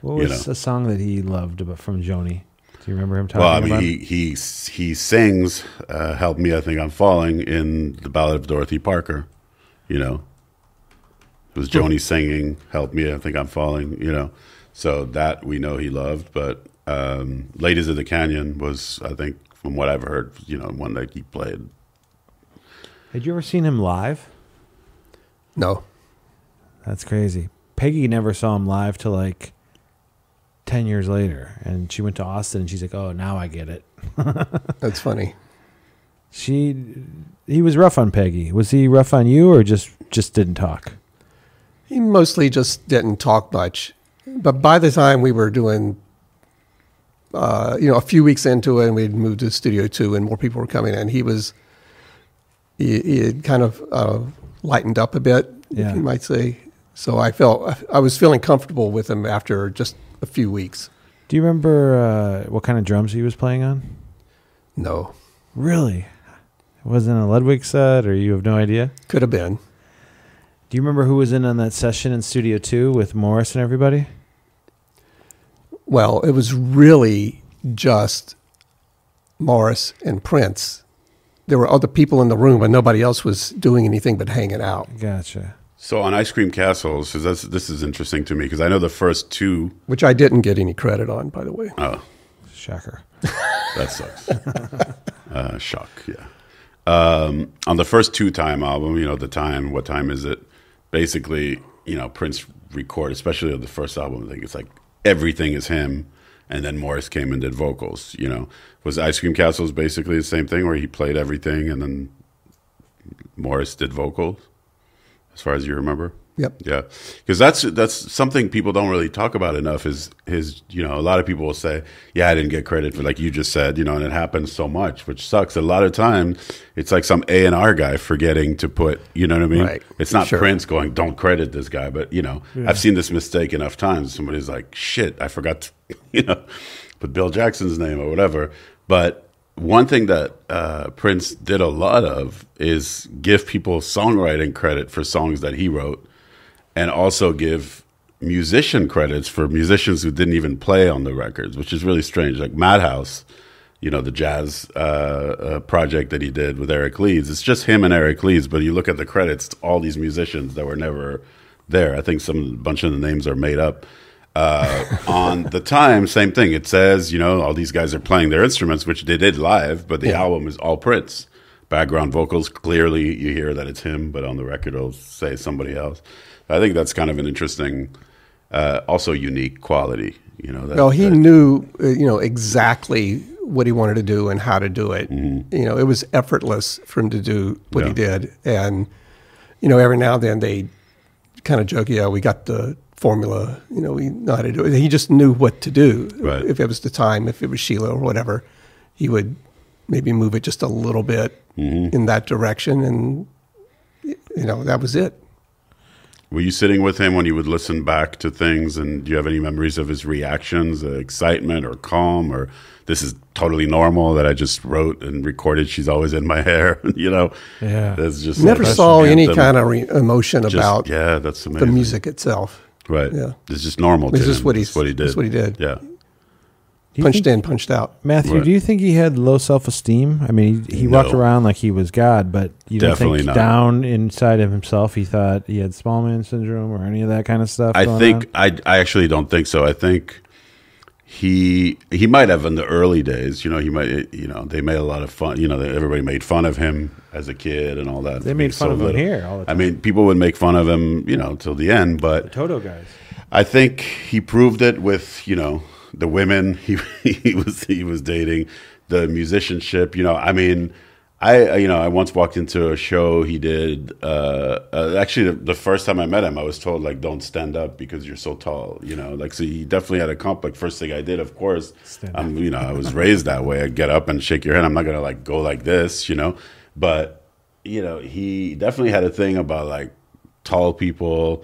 What was you know. a song that he loved about, from Joni? Do you remember him talking about? Well, I mean, he, he he sings uh, "Help Me, I Think I'm Falling" in the Ballad of Dorothy Parker. You know, it was Joni singing, "Help Me, I Think I'm Falling," you know. So that we know he loved. But um, Ladies of the Canyon was, I think, from what I've heard, you know, one that he played. Had you ever seen him live? No. That's crazy. Peggy never saw him live till like ten years later. And she went to Austin and she's like, oh, now I get it. That's funny. She, he was rough on Peggy. Was he rough on you, or just, just didn't talk? He mostly just didn't talk much. But by the time we were doing, uh, you know, a few weeks into it, and we'd moved to Studio Two, and more people were coming in, he was, he, he had kind of uh, lightened up a bit, yeah. you might say. So I felt I was feeling comfortable with him after just a few weeks. Do you remember uh, what kind of drums he was playing on? No. Really? It wasn't a Ludwig set, or you have no idea? Could have been. Do you remember who was in on that session in Studio Two with Morris and everybody? Well, it was really just Morris and Prince. There were other people in the room, but nobody else was doing anything but hanging out. Gotcha. So on Ice Cream Castles, this, this is interesting to me, because I know the first two... Which I didn't get any credit on, by the way. Oh. Shocker. That sucks. uh, shock, yeah. Um, on the first Two Time album, you know, The Time, What Time Is It? Basically, you know, Prince recorded, especially on the first album, I think it's like everything is him. And then Morris came and did vocals, you know. Was Ice Cream Castles basically the same thing where he played everything and then Morris did vocals, as far as you remember? Yep. Yeah, because that's that's something people don't really talk about enough. Is his, you know, a lot of people will say, "Yeah, I didn't get credit for," like you just said, you know, and it happens so much, which sucks. A lot of time, it's like some A and R guy forgetting to put, you know what I mean? Right. It's not sure. Prince going, "Don't credit this guy," but you know, yeah. I've seen this mistake enough times. Somebody's like, "Shit, I forgot to," you know, put Bill Jackson's name or whatever. But one thing that uh, Prince did a lot of is give people songwriting credit for songs that he wrote. And also give musician credits for musicians who didn't even play on the records, which is really strange. Like Madhouse, you know, the jazz uh, uh, project that he did with Eric Leeds. It's just him and Eric Leeds, but you look at the credits, all these musicians that were never there. I think some bunch of the names are made up. Uh, on The Time, same thing. It says, you know, all these guys are playing their instruments, which they did live, but the yeah. album is all Prince. Background vocals, clearly you hear that it's him, but on the record it'll say somebody else. I think that's kind of an interesting, uh, also unique quality. You know, that, well, he that, knew, you know, exactly what he wanted to do and how to do it. Mm-hmm. You know, it was effortless for him to do what yeah. he did. And, you know, every now and then they kind of joke, yeah, we got the formula, you know, we know how to do it. He just knew what to do. Right. If it was The Time, if it was Sheila or whatever, he would maybe move it just a little bit mm-hmm. in that direction. And, you know, that was it. Were you sitting with him when he would listen back to things, and do you have any memories of his reactions, uh, excitement or calm, or this is totally normal that I just wrote and recorded, she's always in my hair, you know? Yeah. That's just never saw any kind of re- emotion just, about yeah, that's amazing. The music itself. Right. Yeah. It's just normal to him. It's just what he did. That's what he did. Yeah. Punched in, punched out. Matthew, right. do you think he had low self-esteem? I mean, he, he no. walked around like he was God, but you don't Definitely think not. Down inside of himself he thought he had small man syndrome or any of that kind of stuff? I think I, I actually don't think so. I think he he might have in the early days. You know, he might. You know, they made a lot of fun. You know, they, everybody made fun of him as a kid and all that. They made fun so of little. Him here all the time. I mean, people would make fun of him, you know, till the end. But the Toto guys. I think he proved it with, you know, the women he he was he was dating, the musicianship, you know. I mean, I you know I once walked into a show he did. Uh, uh, actually, the, the first time I met him, I was told like, "Don't stand up because you're so tall," you know. Like, so he definitely had a complex. First thing I did, of course, I'm you know I was raised that way. I get up and shake your hand. I'm not gonna like go like this, you know. But you know, he definitely had a thing about like tall people,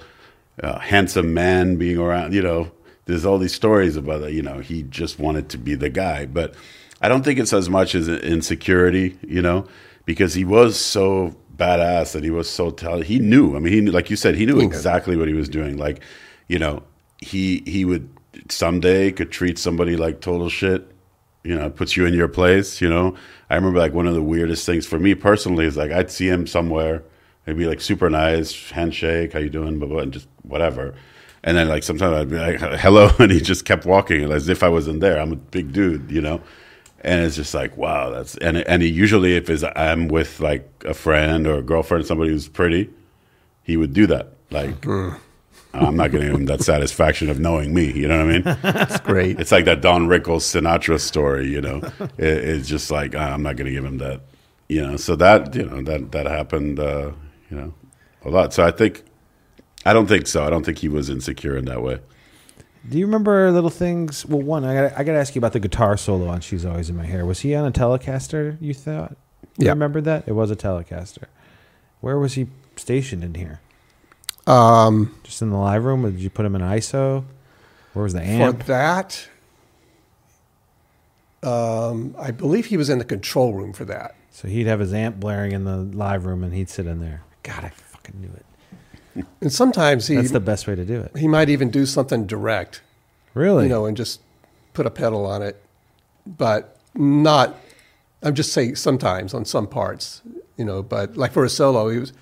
uh, handsome men being around, you know. There's all these stories about that, you know, he just wanted to be the guy. But I don't think it's as much as insecurity, you know, because he was so badass and he was so talented. He knew, I mean, he knew, like you said, he knew exactly what he was doing. Like, you know, he he would someday could treat somebody like total shit, you know, puts you in your place, you know. I remember like one of the weirdest things for me personally is like I'd see him somewhere, it'd be like super nice, handshake, how you doing, blah, blah, and just whatever. And then, like, sometimes I'd be like, hello, and he just kept walking as if I wasn't there. I'm a big dude, you know? And it's just like, wow, that's... And and he usually, if I'm with, like, a friend or a girlfriend, somebody who's pretty, he would do that. Like, I'm not giving him that satisfaction of knowing me, you know what I mean? That's great. It's like that Don Rickles Sinatra story, you know? It, it's just like, I'm not going to give him that, you know? So that, you know, that, that happened, uh, you know, a lot. So I think... I don't think so. I don't think he was insecure in that way. Do you remember little things? Well, one, I got I got to ask you about the guitar solo on "She's Always in My Hair." Was he on a Telecaster? You thought? Yeah. You remember that? It was a Telecaster. Where was he stationed in here? Um, just in the live room. Or did you put him in I S O? Where was the amp? For that, um, I believe he was in the control room for that. So he'd have his amp blaring in the live room, and he'd sit in there. God, I fucking knew it. And sometimes he... That's the best way to do it. He might even do something direct. Really? You know, and just put a pedal on it. But not... I'm just saying sometimes on some parts, you know. But like for a solo, he was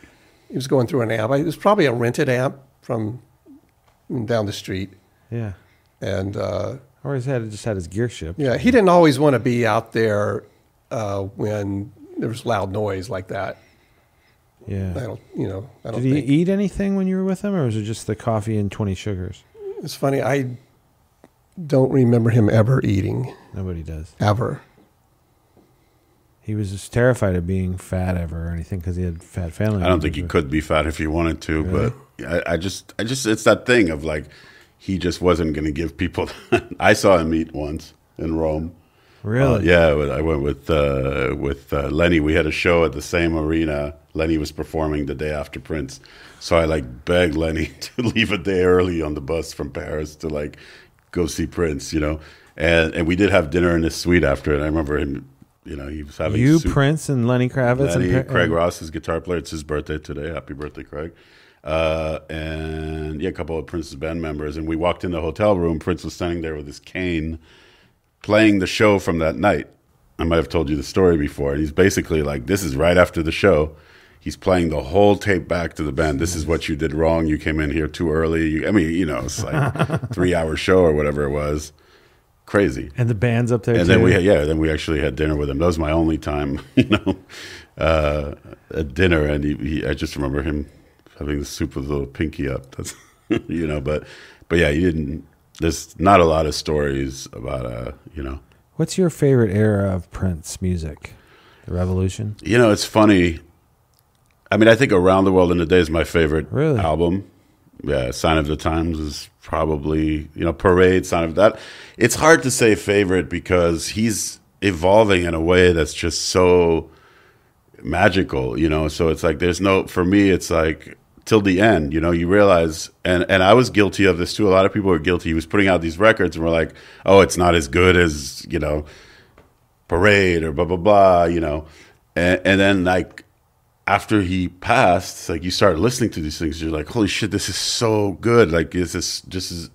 he was going through an amp. It was probably a rented amp from down the street. Yeah. And... Uh, or he had, just had his gear shipped. Yeah, he didn't always want to be out there uh, when there was loud noise like that. Yeah, I don't. You know, I don't. Did he think. Eat anything when you were with him, or was it just the coffee and twenty sugars? It's funny. I don't remember him ever eating. Nobody does ever. He was just terrified of being fat ever or anything because he had fat family. I don't think he could be fat if he wanted to, really? But I, I just, I just, it's that thing of like, he just wasn't going to give people. I saw him eat once in Rome. Really? Uh, yeah, I went with uh, with uh, Lenny. We had a show at the same arena. Lenny was performing the day after Prince, so I like begged Lenny to leave a day early on the bus from Paris to like go see Prince, you know. And and we did have dinner in his suite after. And I remember him, you know, he was having you soup. Prince and Lenny Kravitz Lenny, and Craig Ross, his guitar player. It's his birthday today. Happy birthday, Craig! Uh, and yeah, a couple of Prince's band members. And we walked in the hotel room. Prince was standing there with his cane, playing the show from that night. I might have told you the story before. And he's basically like, this is right after the show. He's playing the whole tape back to the band. This is what you did wrong. You came in here too early. You, I mean, you know, it's like three-hour show or whatever it was. Crazy. And the band's up there and too. Then we had, yeah, then we actually had dinner with him. That was my only time, you know, uh, at dinner. And he, he, I just remember him having the soup with a little pinky up. That's, you know, but, but yeah, you didn't. There's not a lot of stories about, uh, you know. What's your favorite era of Prince music? The Revolution? You know, it's funny. I mean, I think Around the World in a Day is my favorite really? album. Yeah, Sign of the Times is probably, you know, Parade, Sign of that. It's hard to say favorite because he's evolving in a way that's just so magical, you know. So it's like there's no, for me, it's like, till the end, you know, you realize, and, and I was guilty of this too. A lot of people were guilty. He was putting out these records and we're like, oh, it's not as good as, you know, Parade or blah, blah, blah, you know. And, and then like after he passed, like you start listening to these things. You're like, holy shit, this is so good. Like this is just,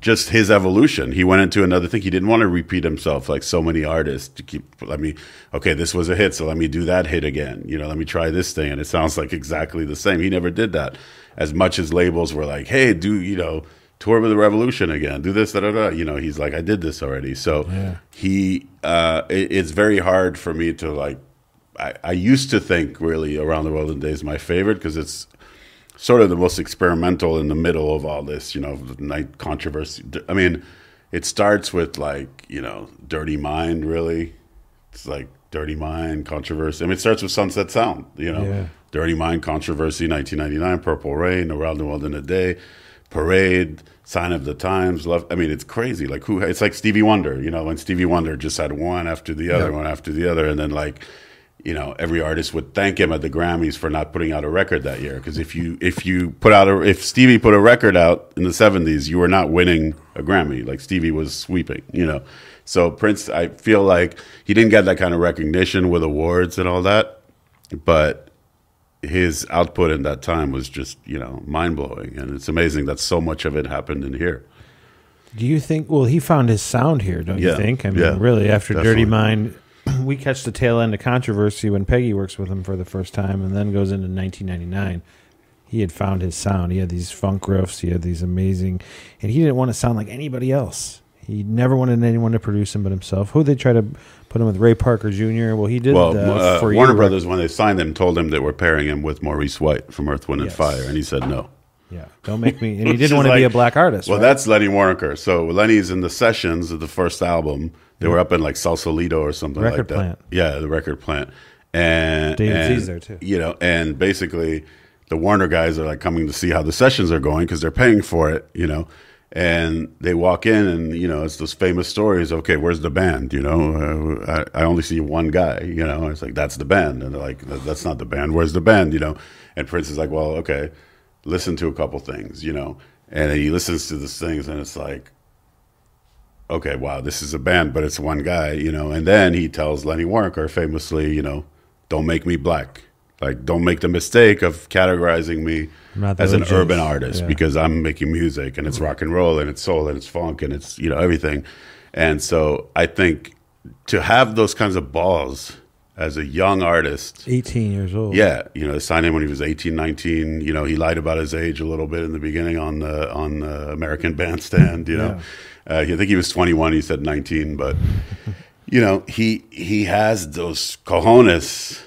just his evolution. He went into another thing. He didn't want to repeat himself like so many artists to keep, let me, okay, this was a hit, so let me do that hit again. You know, let me try this thing. And it sounds like exactly the same. He never did that. As much as labels were like, hey, do, you know, tour with the Revolution again, do this, da, da, da. You know, he's like, I did this already. So yeah. he, uh, it, it's very hard for me to like, I, I used to think really Around the World in a Day is my favorite because it's sort of the most experimental in the middle of all this, you know, the night controversy. I mean, it starts with like, you know, Dirty Mind, really. It's like Dirty Mind, controversy. I mean, it starts with Sunset Sound, you know, yeah. Dirty Mind, controversy, nineteen ninety-nine, Purple Rain, Around the World in a Day, Parade, Sign of the Times, Love. I mean, it's crazy. Like who, it's like Stevie Wonder, you know, when Stevie Wonder just had one after the other, yeah. one after the other. And then like, you know, every artist would thank him at the Grammys for not putting out a record that year. Because if you if you put out a if Stevie put a record out in the seventies, you were not winning a Grammy. Like Stevie was sweeping, you know. So Prince, I feel like he didn't get that kind of recognition with awards and all that, but his output in that time was just, you know, mind blowing, and it's amazing that so much of it happened in here. Do you think? Well, he found his sound here, don't yeah. you think? I mean, yeah, really, after definitely. Dirty Mind. We catch the tail end of controversy when Peggy works with him for the first time and then goes into nineteen ninety-nine. He had found his sound. He had these funk riffs. He had these amazing... And he didn't want to sound like anybody else. He never wanted anyone to produce him but himself. Who they try to put him with? Ray Parker Junior Well, he did well, uh, for uh, Warner Brothers, when they signed him, told him they were pairing him with Maurice White from Earth, Wind, yes. and Fire. And he said no. Yeah, don't make me... And he didn't want to like, be a black artist. Well, right? That's Lenny Waronker. So Lenny's in the sessions of the first album... They were up in like Sausalito or something record like that. Plant. Yeah, the record plant. And David Z's there too. You know, and basically the Warner guys are like coming to see how the sessions are going because they're paying for it, you know. And they walk in and, you know, it's those famous stories. Okay, where's the band? You know, uh, I, I only see one guy, you know. It's like, that's the band. And they're like, that's not the band. Where's the band? You know. And Prince is like, well, okay, listen to a couple things, you know. And he listens to these things and it's like, okay, wow, this is a band, but it's one guy, you know. And then he tells Lenny Waronker famously, you know, don't make me black. Like, don't make the mistake of categorizing me as an urban artist yeah. because I'm making music and it's rock and roll and it's soul and it's funk and it's, you know, everything. And so I think to have those kinds of balls as a young artist. eighteen years old. Yeah. You know, they signed him when he was eighteen, nineteen. You know, he lied about his age a little bit in the beginning on the, on the American Bandstand, you know. Yeah. Uh, I think he was twenty-one. He said nineteen, but you know he he has those cojones,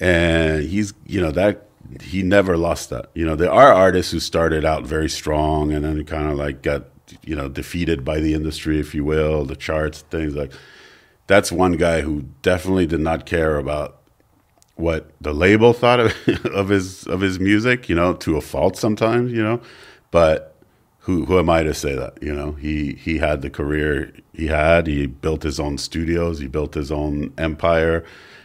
and he's you know that he never lost that. You know there are artists who started out very strong and then kind of like got you know defeated by the industry, if you will, the charts, things like. That's one guy who definitely did not care about what the label thought of, of his of his music, you know, to a fault sometimes, you know. But who who am I to say that? You know, he he had the career he had. He built his own studios. He built his own empire.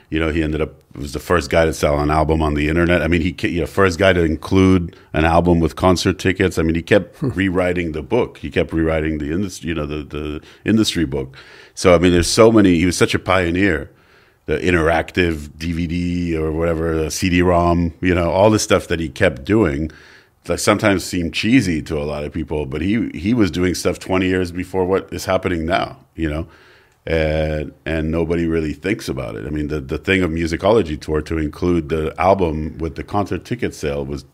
You know, he ended up was the first guy to sell an album on the internet. I mean, he you know, first guy to include an album with concert tickets. I mean, he kept rewriting the book. He kept rewriting the industry, you know, the, the industry book. So I mean, there's so many. He was such a pioneer. The interactive D V D or whatever, the C D ROM, you know, all this stuff that he kept doing. That sometimes seemed cheesy to a lot of people, but he he was doing stuff twenty years before what is happening now, you know. And, and nobody really thinks about it. I mean, the, the thing of Musicology Tour to include the album with the concert ticket sale was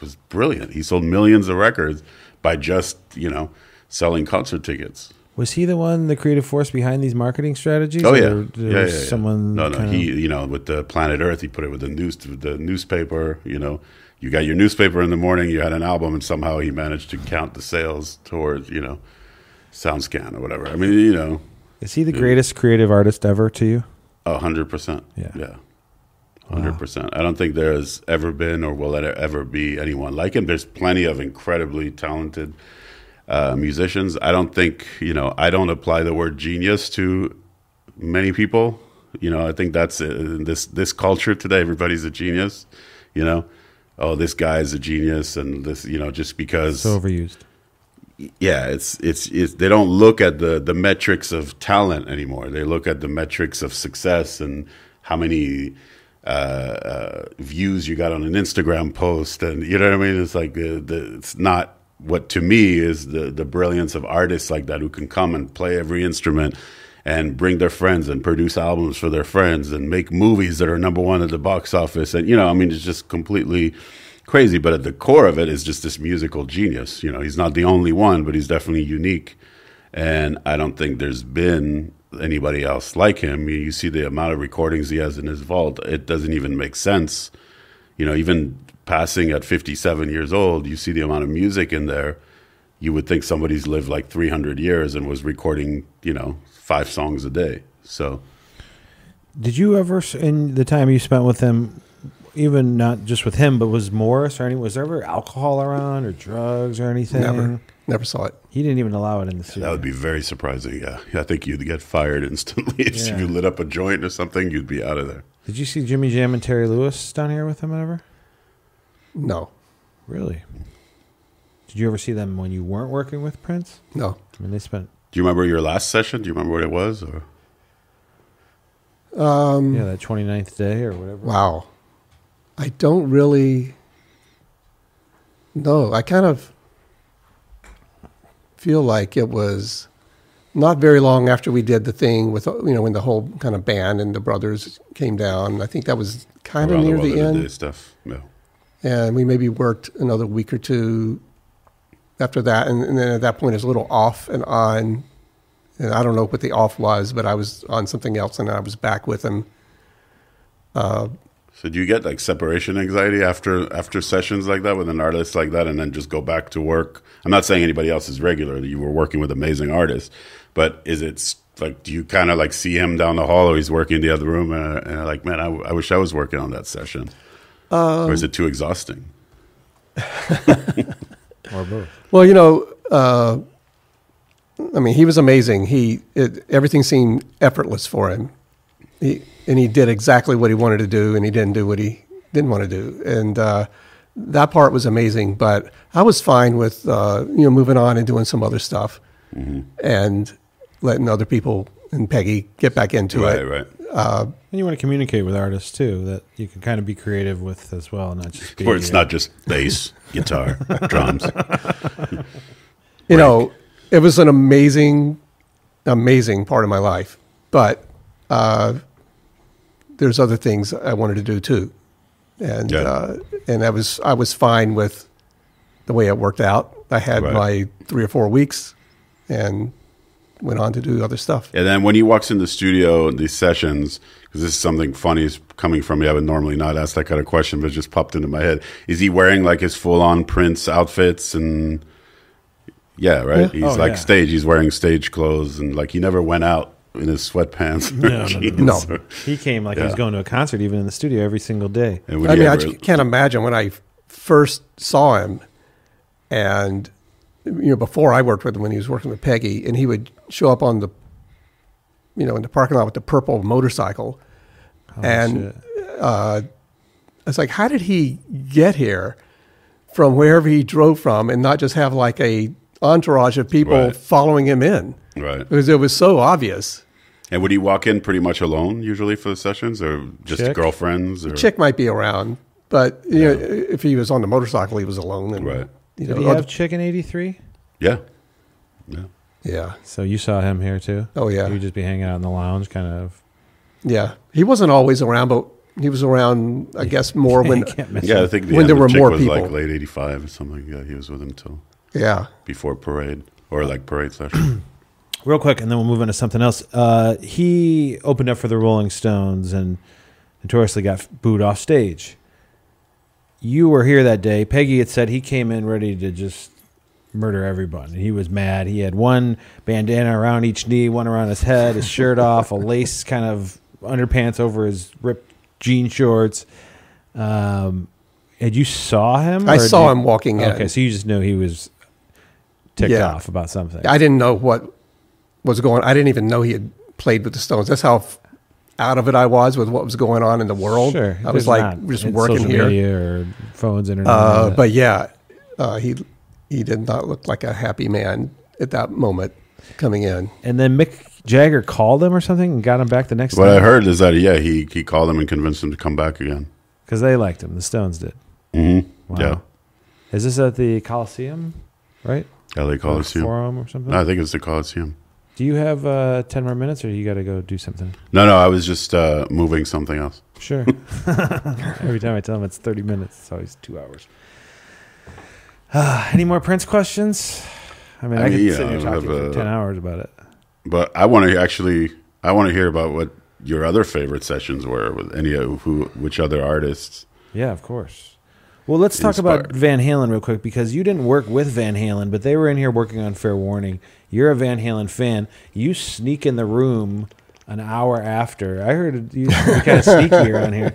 was brilliant. He sold millions of records by just, you know, selling concert tickets. Was he the one, the creative force behind these marketing strategies? Oh, yeah. Or there yeah, was yeah, yeah. Someone no, no. Kinda... He, you know, with the Planet Earth, he put it with the news, the newspaper, you know. You got your newspaper in the morning, you had an album, and somehow he managed to count the sales towards, you know, SoundScan or whatever. I mean, you know. Is he the greatest know. creative artist ever to you? A hundred percent. Yeah. Yeah. A hundred percent. I don't think there's ever been or will ever be anyone like him. There's plenty of incredibly talented Uh, musicians. I don't think, you know, I don't apply the word genius to many people. You know, I think that's uh, this this culture today. Everybody's a genius, you know. Oh, this guy's a genius, and this, you know, just because. So overused. Yeah, it's, it's it's they don't look at the the metrics of talent anymore. They look at the metrics of success and how many Uh, uh, views you got on an Instagram post, and you know what I mean. It's like the, the it's not. What to me is the, the brilliance of artists like that who can come and play every instrument and bring their friends and produce albums for their friends and make movies that are number one at the box office. And, you know, I mean, it's just completely crazy. But at the core of it is just this musical genius. You know, he's not the only one, but he's definitely unique. And I don't think there's been anybody else like him. You see the amount of recordings he has in his vault. It doesn't even make sense. You know, even passing at fifty-seven years old, you see the amount of music in there. You would think somebody's lived like three hundred years and was recording, you know, five songs a day. So did you ever, in the time you spent with him, even not just with him, but was Morris or anything, was there ever alcohol around or drugs or anything? Never. Never saw it. He didn't even allow it in the studio. That would be very surprising, yeah. I think you'd get fired instantly. If yeah. you lit up a joint or something, you'd be out of there. Did you see Jimmy Jam and Terry Lewis down here with him ever? No. Really? Did you ever see them when you weren't working with Prince? No. I mean, they spent... Do you remember your last session? Do you remember what it was? Or? Um, yeah, that twenty-ninth day or whatever. Wow. I don't really... No, I kind of feel like it was not very long after we did the thing with, you know, when the whole kind of band and the brothers came down. I think that was kind of near the, the end. Day stuff, no. And we maybe worked another week or two after that. And, and then at that point, it's a little off and on. And I don't know what the off was, but I was on something else and I was back with him. Uh, so do you get like separation anxiety after after sessions like that with an artist like that and then just go back to work? I'm not saying anybody else is regular. You were working with amazing artists. But is it like, do you kind of like see him down the hall or he's working in the other room? And, and like, man, I, I wish I was working on that session. Um, or is it too exhausting? Or both. Well, you know, uh, I mean, he was amazing. He it, everything seemed effortless for him, he, and he did exactly what he wanted to do, and he didn't do what he didn't want to do, and uh, that part was amazing. But I was fine with uh, you know moving on and doing some other stuff, mm-hmm. and letting other people and Peggy get back into right, it. Right, right. Uh, and you want to communicate with artists too, that you can kind of be creative with as well, not just be, or it's you know, not just bass, guitar, drums. You know, it was an amazing, amazing part of my life, but uh, there's other things I wanted to do too, and yeah. uh, and I was I was fine with the way it worked out. I had right. my three or four weeks, and went on to do other stuff. And then when he walks in the studio, these sessions, because this is something funny is coming from me, I would normally not ask that kind of question, but it just popped into my head. Is he wearing like his full-on Prince outfits? And yeah, right? Yeah. He's oh, like yeah. stage. He's wearing stage clothes. And like he never went out in his sweatpants. No, no, no, no. He came like yeah. he was going to a concert, even in the studio, every single day. I mean, ever... I just can't imagine when I first saw him, and you know, before I worked with him when he was working with Peggy, and he would show up on the, you know, in the parking lot with the purple motorcycle, oh, and uh, it's like, how did he get here from wherever he drove from, and not just have like a entourage of people right. following him in? Right. Because it was so obvious. And would he walk in pretty much alone usually for the sessions, or just Chick? girlfriends? Or? Chick might be around, but you yeah. know, if he was on the motorcycle, he was alone. And, right. You know, did he have the... Chick in eighty-three? Yeah. Yeah. Yeah. So you saw him here too? Oh, yeah. He would just be hanging out in the lounge kind of. Yeah. He wasn't always around, but he was around, I guess, more when yeah, I think the when there were Chick more was people. Like late eighty-five or something. Yeah, he was with him till yeah. before parade or like parade session. Real quick, and then we'll move on to something else. Uh, he opened up for the Rolling Stones and notoriously got booed off stage. You were here that day. Peggy had said he came in ready to just murder everyone. He was mad. He had one bandana around each knee, one around his head, his shirt off, a lace kind of underpants over his ripped jean shorts. Um, and you saw him? I saw him walking in. Okay, so you just knew he was ticked yeah. off about something. I didn't know what... was going. I didn't even know he had played with the Stones. That's how f- out of it I was with what was going on in the world. Sure, I was like just working here, or phones, internet. Uh, but yeah, uh, he he did not look like a happy man at that moment coming in. And then Mick Jagger called him or something and got him back the next. What time. I heard is that yeah, he he called him and convinced him to come back again because they liked him. The Stones did. Mm-hmm. Wow. Yeah. Is this at the Coliseum, right? L A Coliseum, Forum or something? No, I think it's the Coliseum. Do you have uh, ten more minutes, or you got to go do something? No, no, I was just uh, moving something else. Sure. Every time I tell them it's thirty minutes, it's always two hours. Uh, any more Prince questions? I mean, I, I mean, could yeah, sit here talking for ten hours about it. But I want to actually, I want to hear about what your other favorite sessions were with any of who, which other artists. Yeah, of course. Well, let's talk inspired. about Van Halen real quick, because you didn't work with Van Halen, but they were in here working on Fair Warning. You're a Van Halen fan. You sneak in the room an hour after. I heard you were kind of sneaky around here.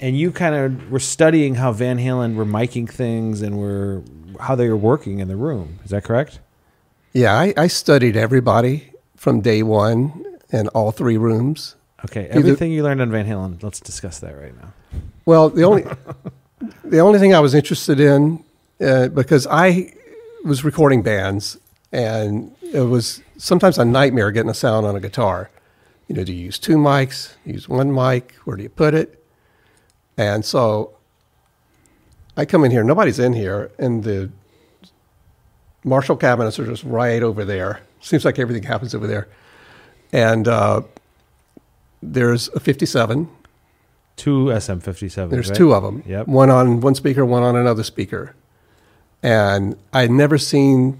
And you kind of were studying how Van Halen were miking things and were how they were working in the room. Is that correct? Yeah, I, I studied everybody from day one in all three rooms. Okay, everything Either, you learned on Van Halen, let's discuss that right now. Well, the only... The only thing I was interested in, uh, because I was recording bands, and it was sometimes a nightmare getting a sound on a guitar. You know, do you use two mics? Use one mic? Where do you put it? And so I come in here. Nobody's in here, and the Marshall cabinets are just right over there. Seems like everything happens over there. And uh, there's a fifty-seven. Two S M fifty-sevens. There's right? two of them. Yep. One on one speaker, one on another speaker. And I'd never seen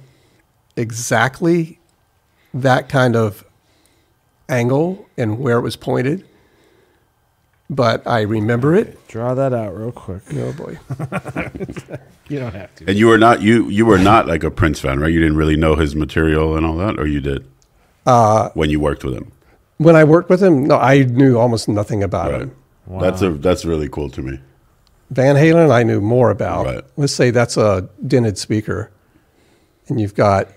exactly that kind of angle and where it was pointed, but I remember okay. it. Draw that out real quick. Oh, boy. You don't have to. And you were not you you were not like a Prince fan, right? You didn't really know his material and all that, or you did? Uh, when you worked with him? When I worked with him, no, I knew almost nothing about right. him. Wow. That's a that's really cool to me. Van Halen, I knew more about. Right. Let's say that's a dented speaker, and you've got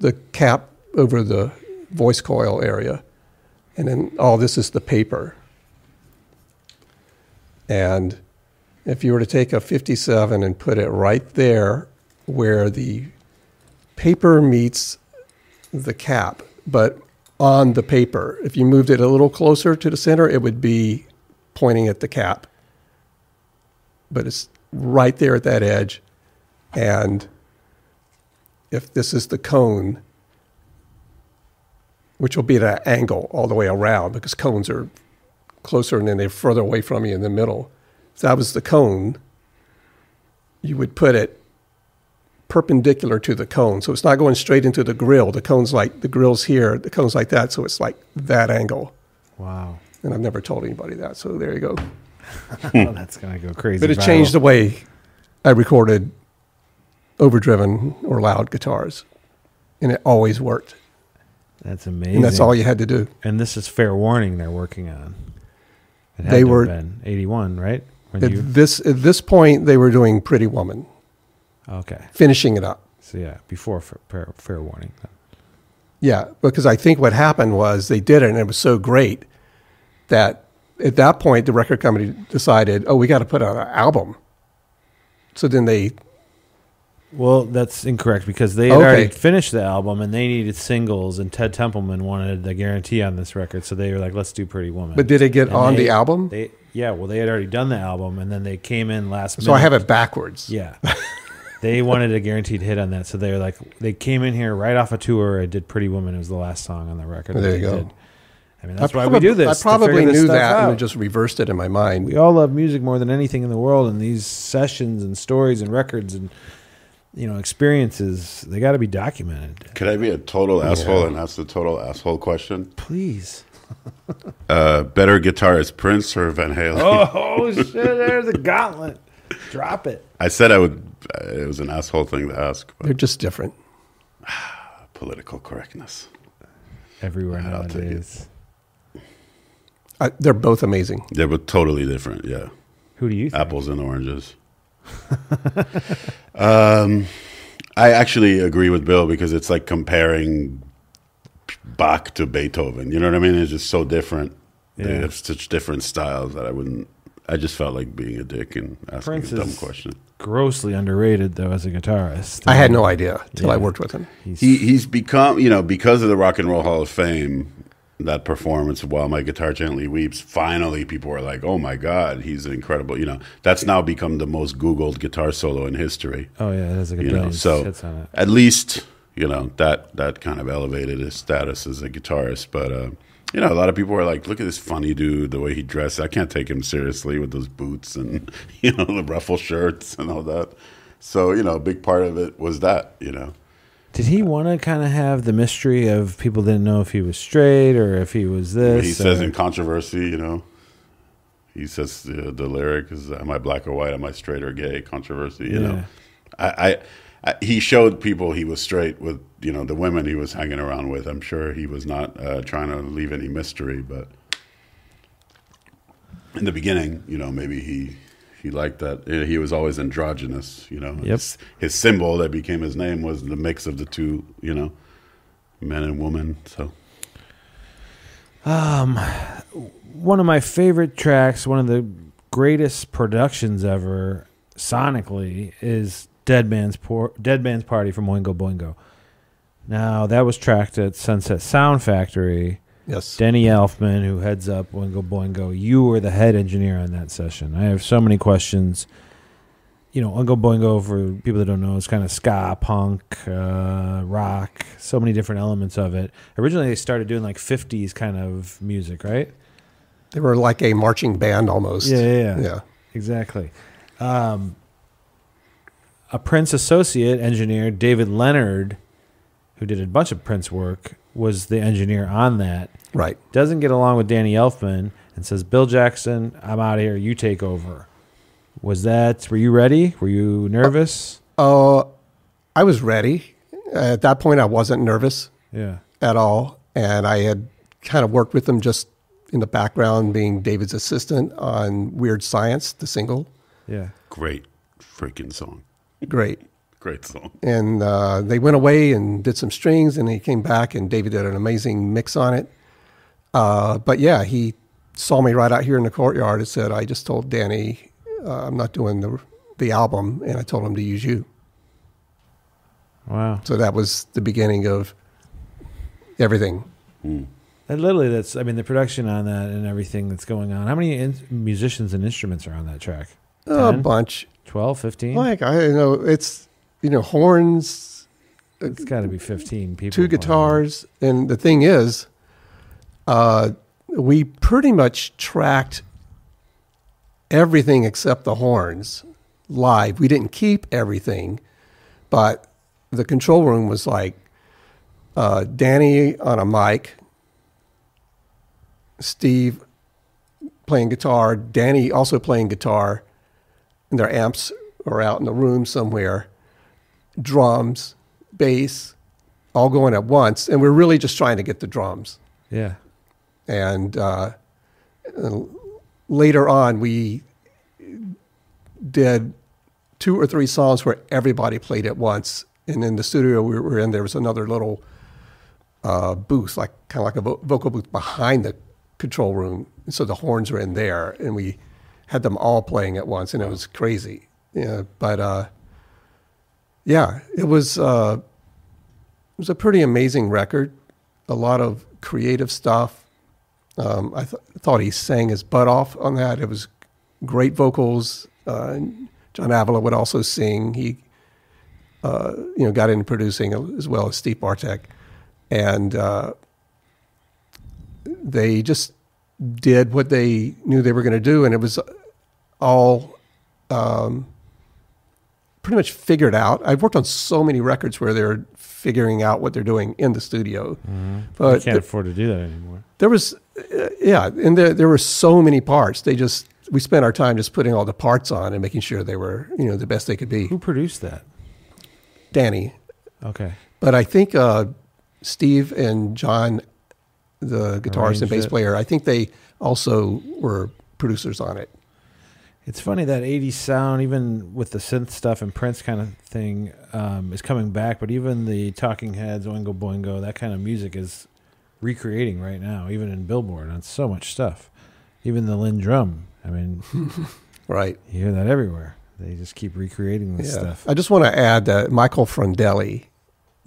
the cap over the voice coil area, and then all this is the paper. And if you were to take a fifty-seven and put it right there where the paper meets the cap, but on the paper, if you moved it a little closer to the center, it would be pointing at the cap, but it's right there at that edge. And if this is the cone, which will be at an angle all the way around, because cones are closer and then they're further away from you in the middle. If that was the cone, you would put it perpendicular to the cone. So it's not going straight into the grill. The cone's like, the grill's here, the cone's like that. So it's like that angle. Wow. And I've never told anybody that, so there you go. Well, that's going to go crazy. But it viral. changed the way I recorded overdriven or loud guitars, and it always worked. That's amazing. And that's all you had to do. And this is Fair Warning they're working on. It had they to were have been eighty-one, right? When at you... this at this point they were doing Pretty Woman. Okay. Finishing it up. So yeah, before Fair, Fair Warning. Yeah, because I think what happened was they did it and it was so great that at that point the record company decided, oh, we got to put out an album. So then they... Well, that's incorrect because they had okay. already finished the album and they needed singles and Ted Templeman wanted the guarantee on this record. So they were like, let's do Pretty Woman. But did it get and on they, the album? They, yeah, well, they had already done the album and then they came in last minute. So I have it backwards. Yeah. They wanted a guaranteed hit on that. So they were like, they came in here right off a tour. I did Pretty Woman. It was the last song on the record. Well, there you go. Did. I mean, that's I why prob- we do this. I probably knew that out. and just reversed it in my mind. We all love music more than anything in the world. And these sessions and stories and records and, you know, experiences, they got to be documented. Could I be a total asshole yeah. and ask the total asshole question? Please. uh, better guitarist, Prince or Van Halen? Oh, oh shit, there's a gauntlet. Drop it. I said I would. It was an asshole thing to ask. But. They're just different. Political correctnowEverywhere nowadays. I, they're both amazing. They're both totally different, yeah. Who do you think? Apples and oranges. um, I actually agree with Bill because it's like comparing Bach to Beethoven. You know what I mean? It's just so different. Yeah. They have such different styles that I wouldn't. I just felt like being a dick and asking Prince a dumb question. Grossly underrated, though, as a guitarist. I had no idea until yeah. I worked with him. He's, he, he's become, you know, because of the Rock and Roll Hall of Fame, that performance, While My Guitar Gently Weeps, finally people are like, oh, my God, he's incredible. You know, that's now become the most Googled guitar solo in history. Oh, yeah, that's a good one. So at least, you know, that, that kind of elevated his status as a guitarist, but... Uh, you know, a lot of people are like, look at this funny dude, the way he dresses. I can't take him seriously with those boots and, you know, the ruffle shirts and all that. So, you know, a big part of it was that, you know. Did he want to kind of have the mystery of people didn't know if he was straight or if he was this? He or... says in Controversy, you know, he says uh, the lyric is, am I black or white? Am I straight or gay? Controversy, you yeah. know. I, I, I he showed people he was straight with. You know, the women he was hanging around with, I'm sure he was not uh, trying to leave any mystery, but in the beginning, you know, maybe he he liked that. He was always androgynous, you know. Yep. His, his symbol that became his name was the mix of the two, you know, men and woman, so. Um, one of my favorite tracks, one of the greatest productions ever, sonically, is Dead Man's, Por- Dead Man's Party from Oingo Boingo. Now, that was tracked at Sunset Sound Factory. Yes. Denny Elfman, who heads up Oingo Boingo, you were the head engineer on that session. I have so many questions. You know, Oingo Boingo, for people that don't know, is kind of ska, punk, uh, rock, so many different elements of it. Originally, they started doing like fifties kind of music, right? They were like a marching band almost. Yeah, yeah, yeah. yeah. Exactly. Um, a Prince associate engineer, David Leonard, who did a bunch of Prince work, was the engineer on that. Right. Doesn't get along with Danny Elfman and says, Bill Jackson, I'm out of here. You take over. Was that, were you ready? Were you nervous? Oh, uh, uh, I was ready. At that point, I wasn't nervous yeah. at all. And I had kind of worked with him just in the background, being David's assistant on Weird Science, the single. Yeah. Great freaking song. Great. Great song. And uh, they went away and did some strings, and he came back, and David did an amazing mix on it. Uh, but, yeah, he saw me right out here in the courtyard and said, I just told Danny uh, I'm not doing the the album, and I told him to use you. Wow. So that was the beginning of everything. Mm. And literally, that's, I mean, the production on that and everything that's going on. How many in- musicians and instruments are on that track? Uh, a bunch. twelve, fifteen? Like, I don't know. It's... You know, horns. It's got to be fifteen people. Two guitars. And the thing is, uh, we pretty much tracked everything except the horns live. We didn't keep everything, but the control room was like uh, Danny on a mic, Steve playing guitar, Danny also playing guitar, and their amps are out in the room somewhere. Drums, bass, all going at once, and we're really just trying to get the drums. Yeah. And uh, later on, we did two or three songs where everybody played at once. And in the studio we were in, there was another little uh, booth, like kind of like a vo- vocal booth behind the control room. And so the horns were in there, and we had them all playing at once, and it was crazy. Yeah, but uh, yeah, it was uh, it was a pretty amazing record. A lot of creative stuff. Um, I th- thought he sang his butt off on that. It was great vocals. Uh, John Avila would also sing. He uh, you know got into producing as well as Steve Bartek, and uh, they just did what they knew they were going to do, and it was all. Um, pretty much figured out. I've worked on so many records where they're figuring out what they're doing in the studio. Mm-hmm. But you can't the, afford to do that anymore. There was, uh, yeah, and there, there were so many parts. They just, we spent our time just putting all the parts on and making sure they were, you know, the best they could be. Who produced that? Danny. Okay. But I think uh, Steve and John, the guitarist Arranged and bass it. player, I think they also were producers on it. It's funny that eighties sound, even with the synth stuff and Prince kind of thing, um, is coming back. But even the Talking Heads, Oingo Boingo, that kind of music is recreating right now, even in Billboard on so much stuff. Even the Lindrum, I mean, right? You hear that everywhere. They just keep recreating this yeah. stuff. I just want to add that Michael Frondelli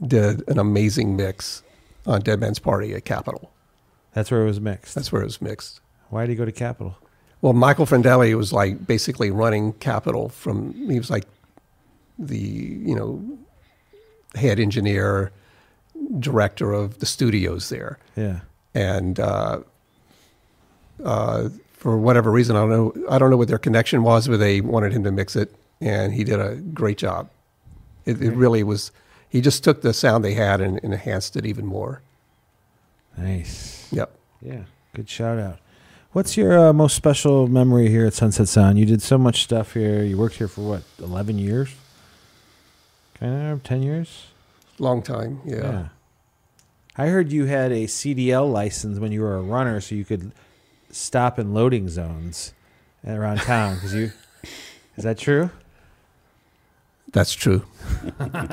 did an amazing mix on Dead Man's Party at Capitol. That's where it was mixed. That's where it was mixed. Why did he go to Capitol? Well, Michael Frondelli was like basically running Capitol from, he was like the, you know, head engineer, director of the studios there. Yeah. And uh, uh, for whatever reason, I don't know, I don't know what their connection was, but they wanted him to mix it, and he did a great job. It, it really was, he just took the sound they had and, and enhanced it even more. Nice. Yep. Yeah. Good shout out. What's your uh, most special memory here at Sunset Sound? You did so much stuff here. You worked here for, what, eleven years? Kind of, ten years? Long time, yeah. yeah. I heard you had a C D L license when you were a runner so you could stop in loading zones around town. Cause you, is that true? That's true.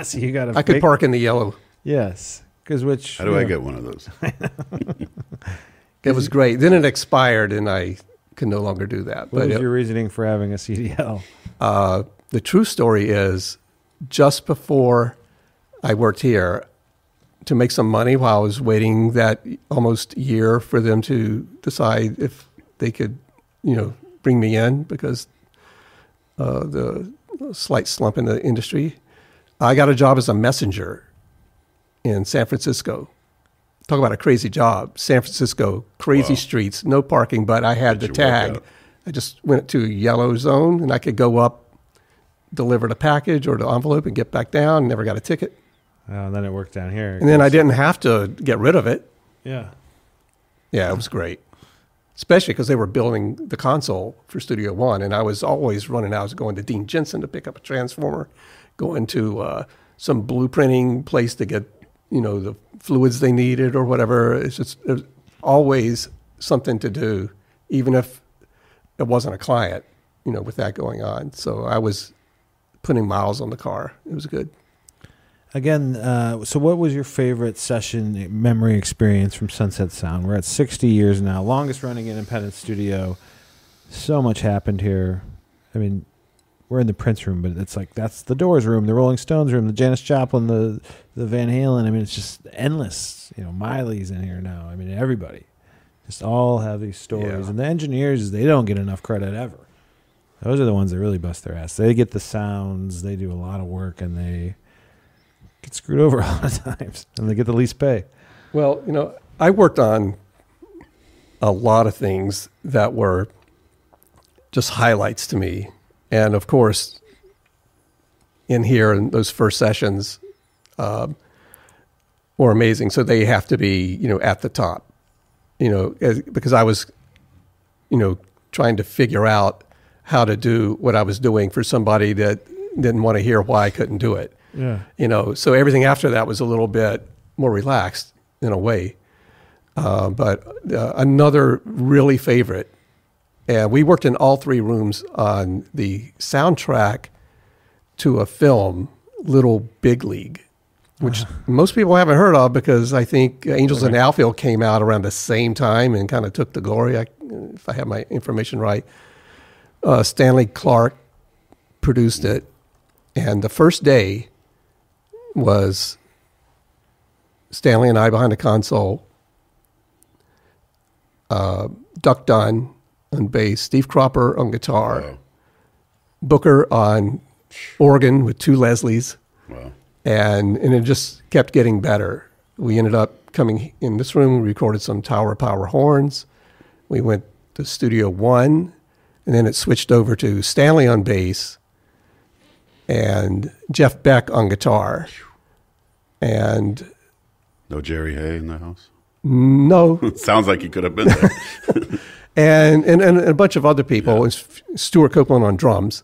So you got a I big, could park in the yellow. Yes. Cause which, How do I know. get one of those? I know. It was great. Then it expired, and I could no longer do that. What but was it, your reasoning for having a C D L? Uh, the true story is, just before I worked here, to make some money while I was waiting that almost year for them to decide if they could, you know, bring me in because uh, the slight slump in the industry, I got a job as a messenger in San Francisco. Talk about a crazy job. San Francisco, crazy wow. streets, no parking, but I had Did the tag. I just went to yellow zone, and I could go up, deliver the package or the envelope, and get back down. Never got a ticket. Oh, and then it worked down here. And then I didn't have to get rid of it. Yeah. Yeah, it was great, especially because they were building the console for Studio One, and I was always running out. I was going to Dean Jensen to pick up a transformer, going to uh, some blueprinting place to get, you know, the fluids they needed or whatever. It's just there's always something to do, even if it wasn't a client, you know, with that going on. So I was putting miles on the car. It was good. Again, uh, so what was your favorite session memory experience from Sunset Sound? We're at sixty years now, longest running independent studio. So much happened here. I mean, we're in the Prince room, but it's like that's the Doors room, the Rolling Stones room, the Janis Joplin, the the Van Halen. I mean, it's just endless. You know, Miley's in here now. I mean, everybody just all have these stories. Yeah. And the engineers, they don't get enough credit ever. Those are the ones that really bust their ass. They get the sounds. They do a lot of work, and they get screwed over a lot of times, and they get the least pay. Well, you know, I worked on a lot of things that were just highlights to me. And of course, in here, in those first sessions, um, were amazing. So they have to be, you know, at the top, you know, as, because I was, you know, trying to figure out how to do what I was doing for somebody that didn't want to hear why I couldn't do it. Yeah. You know, so everything after that was a little bit more relaxed in a way. Uh, but uh, another really favorite, and we worked in all three rooms on the soundtrack to a film, Little Big League, which uh-huh. most people haven't heard of because I think Angels in the Outfield came out around the same time and kind of took the glory, I, if I have my information right. Uh, Stanley Clarke produced it, and the first day was Stanley and I behind the console, uh, Duck Dunn on bass, Steve Cropper on guitar, wow. Booker on organ with two Leslies, wow. and and it just kept getting better. We ended up coming in this room, we recorded some Tower of Power horns, we went to Studio One, and then it switched over to Stanley on bass and Jeff Beck on guitar. And no Jerry Hay in the house? No. Sounds like he could have been there. and, and and a bunch of other people. Yeah. Stuart Copeland on drums.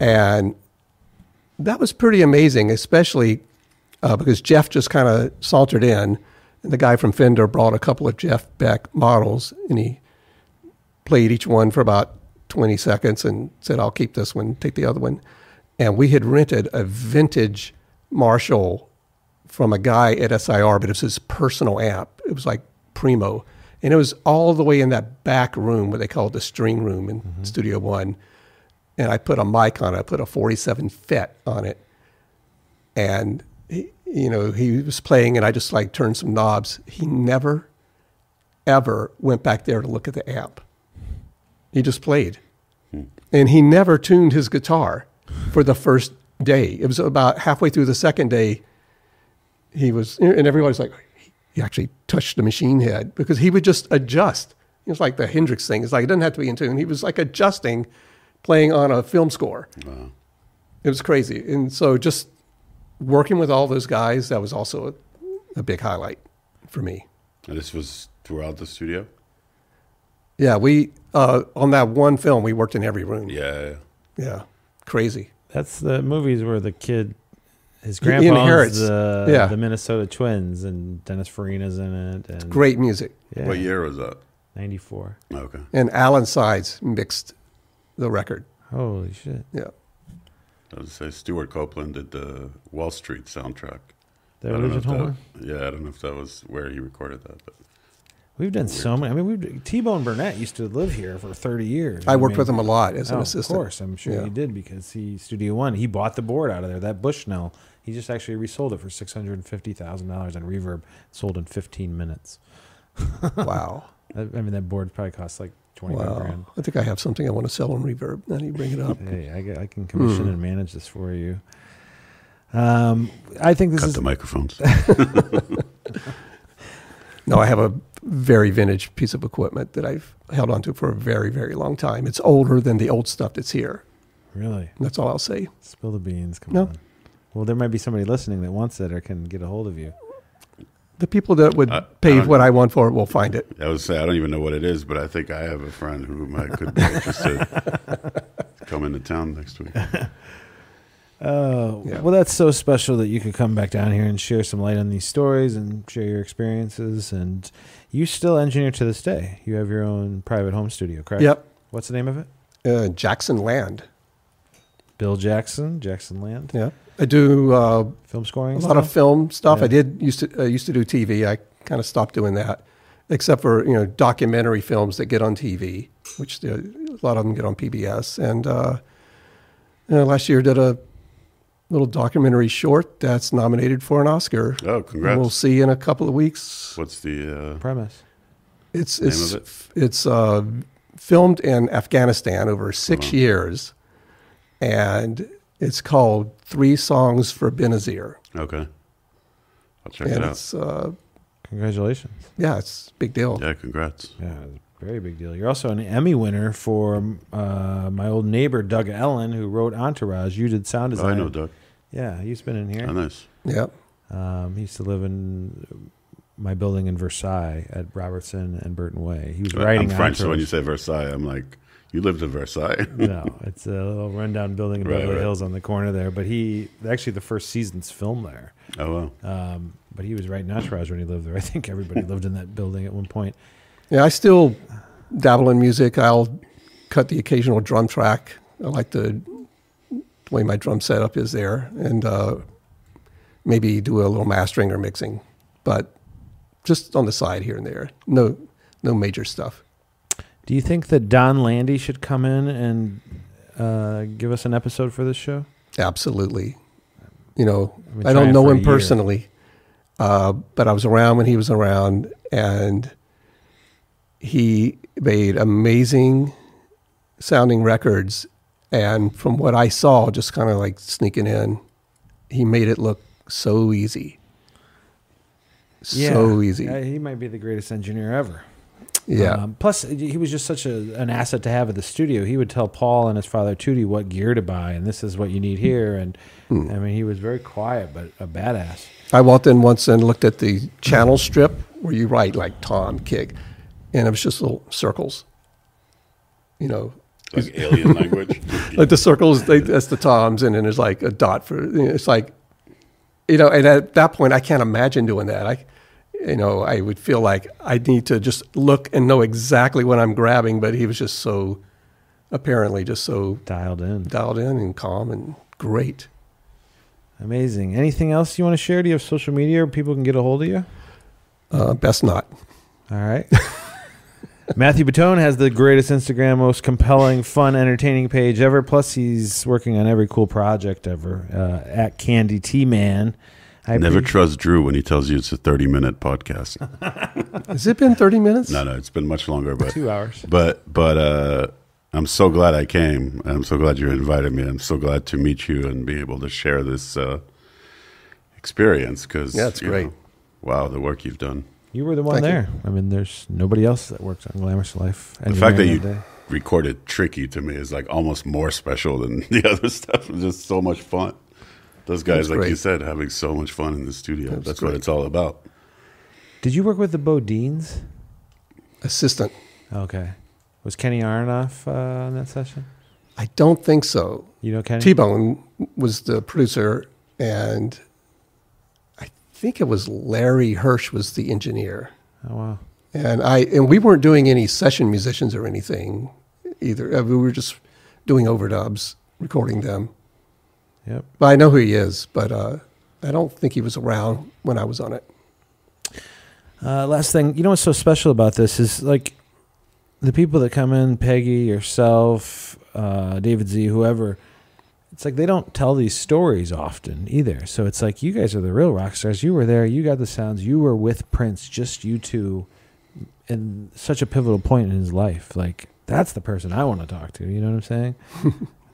And that was pretty amazing, especially uh, because Jeff just kind of sauntered in. And the guy from Fender brought a couple of Jeff Beck models, and he played each one for about twenty seconds and said, I'll keep this one, take the other one. And we had rented a vintage Marshall from a guy at S I R, but it was his personal amp. It was like primo. And it was all the way in that back room, what they called the string room in mm-hmm. Studio One. And I put a mic on it. I put a forty-seven FET on it. And, he, you know, he was playing, and I just, like, turned some knobs. He never, ever went back there to look at the amp. He just played. Hmm. And he never tuned his guitar for the first day. It was about halfway through the second day, he was, and everybody's like, he actually touched the machine head, because he would just adjust. It was like the Hendrix thing. It's like, it doesn't have to be in tune. He was like adjusting, playing on a film score. Wow. It was crazy. And so just working with all those guys, that was also a, a big highlight for me. And this was throughout the studio? Yeah, we uh, on that one film we worked in every room. Yeah, yeah, yeah. Crazy. That's the movies where the kid, his grandpa inherits the, yeah. the Minnesota Twins, and Dennis Farina's in it. And it's great music. Yeah. What year was that? ninety-four. Okay. And Alan Sides mixed the record. Holy shit! Yeah. I was gonna say Stuart Copeland did the Wall Street soundtrack. That Richard Holmes. Yeah, I don't know if that was where he recorded that, but. We've done so many. I mean, we've, T-Bone Burnett used to live here for thirty years. I, I worked mean, with him a lot as oh, an assistant. Of course, I'm sure yeah. he did, because he Studio One. He bought the board out of there. That Bushnell, he just actually resold it for six hundred and fifty thousand dollars on Reverb. Sold in fifteen minutes. Wow! I, I mean, that board probably costs like twenty wow. grand. I think I have something I want to sell on Reverb. Now you bring it up. Hey, I, I can commission mm. and manage this for you. Um, I think this Cut is the microphones. No, I have a very vintage piece of equipment that I've held on to for a very, very long time. It's older than the old stuff that's here. Really? That's all I'll say. Spill the beans. Come no. on. Well, there might be somebody listening that wants it or can get a hold of you. The people that would uh, pay I what I want for it will find it. I would say I don't even know what it is, but I think I have a friend who might could be interested. Come into town next week. Oh, yeah. Well, that's so special that you could come back down here and share some light on these stories and share your experiences. And you still engineer to this day. You have your own private home studio, correct? Yep. What's the name of it? Uh, Jackson Land. Bill Jackson, Jackson Land. Yeah. I do uh, film scoring. A lot stuff? of film stuff. Yeah. I did used to uh, used to do T V. I kind of stopped doing that, except for you know documentary films that get on T V, which uh, a lot of them get on P B S. And uh, you know, last year did a little documentary short that's nominated for an Oscar. Oh, congrats. We'll see in a couple of weeks. What's the uh, premise? It's it's name of it? it's uh, filmed in Afghanistan over six uh-huh. years, and it's called Three Songs for Benazir. Okay. I'll check and it out. It's, uh, congratulations. Yeah, it's a big deal. Yeah, congrats. Yeah, it's a very big deal. You're also an Emmy winner for uh, my old neighbor, Doug Ellen, who wrote Entourage. You did sound design. Oh, I know Doug. Yeah, he's been in here. Oh, nice. Yep. Um, he used to live in my building in Versailles at Robertson and Burton Way. He was writing I'm French, Entourage. So when you say Versailles, I'm like, you lived in Versailles. No, it's a little rundown building in Beverly right, right. Hills on the corner there. But he, actually the first season's filmed there. Oh, wow. Um, but he was right in Natchez when he lived there. I think everybody lived in that building at one point. Yeah, I still dabble in music. I'll cut the occasional drum track. I like the way my drum setup is there, and uh, maybe do a little mastering or mixing, but just on the side here and there. No, no major stuff. Do you think that Don Landy should come in and uh, give us an episode for this show? Absolutely. You know, I don't know him personally, uh, but I was around when he was around, and he made amazing sounding records. And from what I saw, just kind of like sneaking in, he made it look so easy. Yeah, so easy. Yeah, he might be the greatest engineer ever. Yeah. Um, plus, he was just such a, an asset to have at the studio. He would tell Paul and his father, Tootie, what gear to buy, and this is what you need here. And, mm. I mean, he was very quiet, but a badass. I walked in once and looked at the channel strip where you write, like, Tom, Kick, and it was just little circles, you know. Like alien language. Like the circles, they, that's the toms, and then there's, like, a dot for, you know, it's like, you know, and at that point, I can't imagine doing that. I You know, I would feel like I need to just look and know exactly what I'm grabbing, but he was just so, apparently just so... Dialed in. Dialed in and calm and great. Amazing. Anything else you want to share? Do you have social media where people can get a hold of you? Uh, best not. All right. Matthew Bittone has the greatest Instagram, most compelling, fun, entertaining page ever. Plus, he's working on every cool project ever, uh, at Candy T Man. I Never appreciate. Trust Drew when he tells you it's a thirty-minute podcast. Has it been thirty minutes? No, no, it's been much longer. But two hours. But but uh, I'm so glad I came. I'm so glad you invited me. I'm so glad to meet you and be able to share this uh, experience. Because yeah, it's great. Know, wow, the work you've done. You were the one Thank there. You. I mean, there's nobody else that works on Glamorous Life. The fact that you day. recorded Tricky to me is like almost more special than the other stuff. It was just so much fun. Those guys, like you said, having so much fun in the studio. That's, That's what it's all about. Did you work with the Bodines? Assistant. Okay. Was Kenny Aronoff uh, on that session? I don't think so. You know Kenny? T-Bone was the producer, and I think it was Larry Hirsch was the engineer. Oh, wow. And, I, and we weren't doing any session musicians or anything either. We were just doing overdubs, recording them. Yep. But I know who he is, but uh, I don't think he was around when I was on it. Uh, last thing, you know what's so special about this is like the people that come in, Peggy, yourself, uh, David Z, whoever, it's like they don't tell these stories often either. So it's like you guys are the real rock stars. You were there. You got the sounds. You were with Prince, just you two, in such a pivotal point in his life. Like that's the person I want to talk to. You know what I'm saying?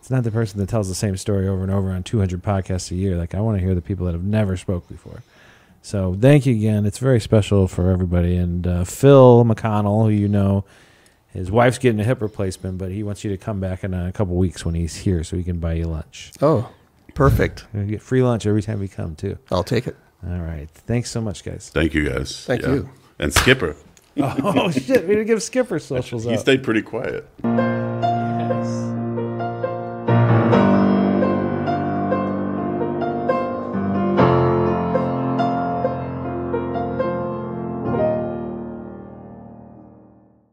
It's not the person that tells the same story over and over on two hundred podcasts a year. Like, I want to hear the people that have never spoke before. So thank you again. It's very special for everybody. And uh, Phil McConnell, who you know, his wife's getting a hip replacement, but he wants you to come back in a couple weeks when he's here so he can buy you lunch. Oh, perfect. You get free lunch every time we come, too. I'll take it. All right. Thanks so much, guys. Thank you, guys. Thank yeah. you. And Skipper. Oh, shit. We didn't give Skipper socials up. He stayed pretty quiet.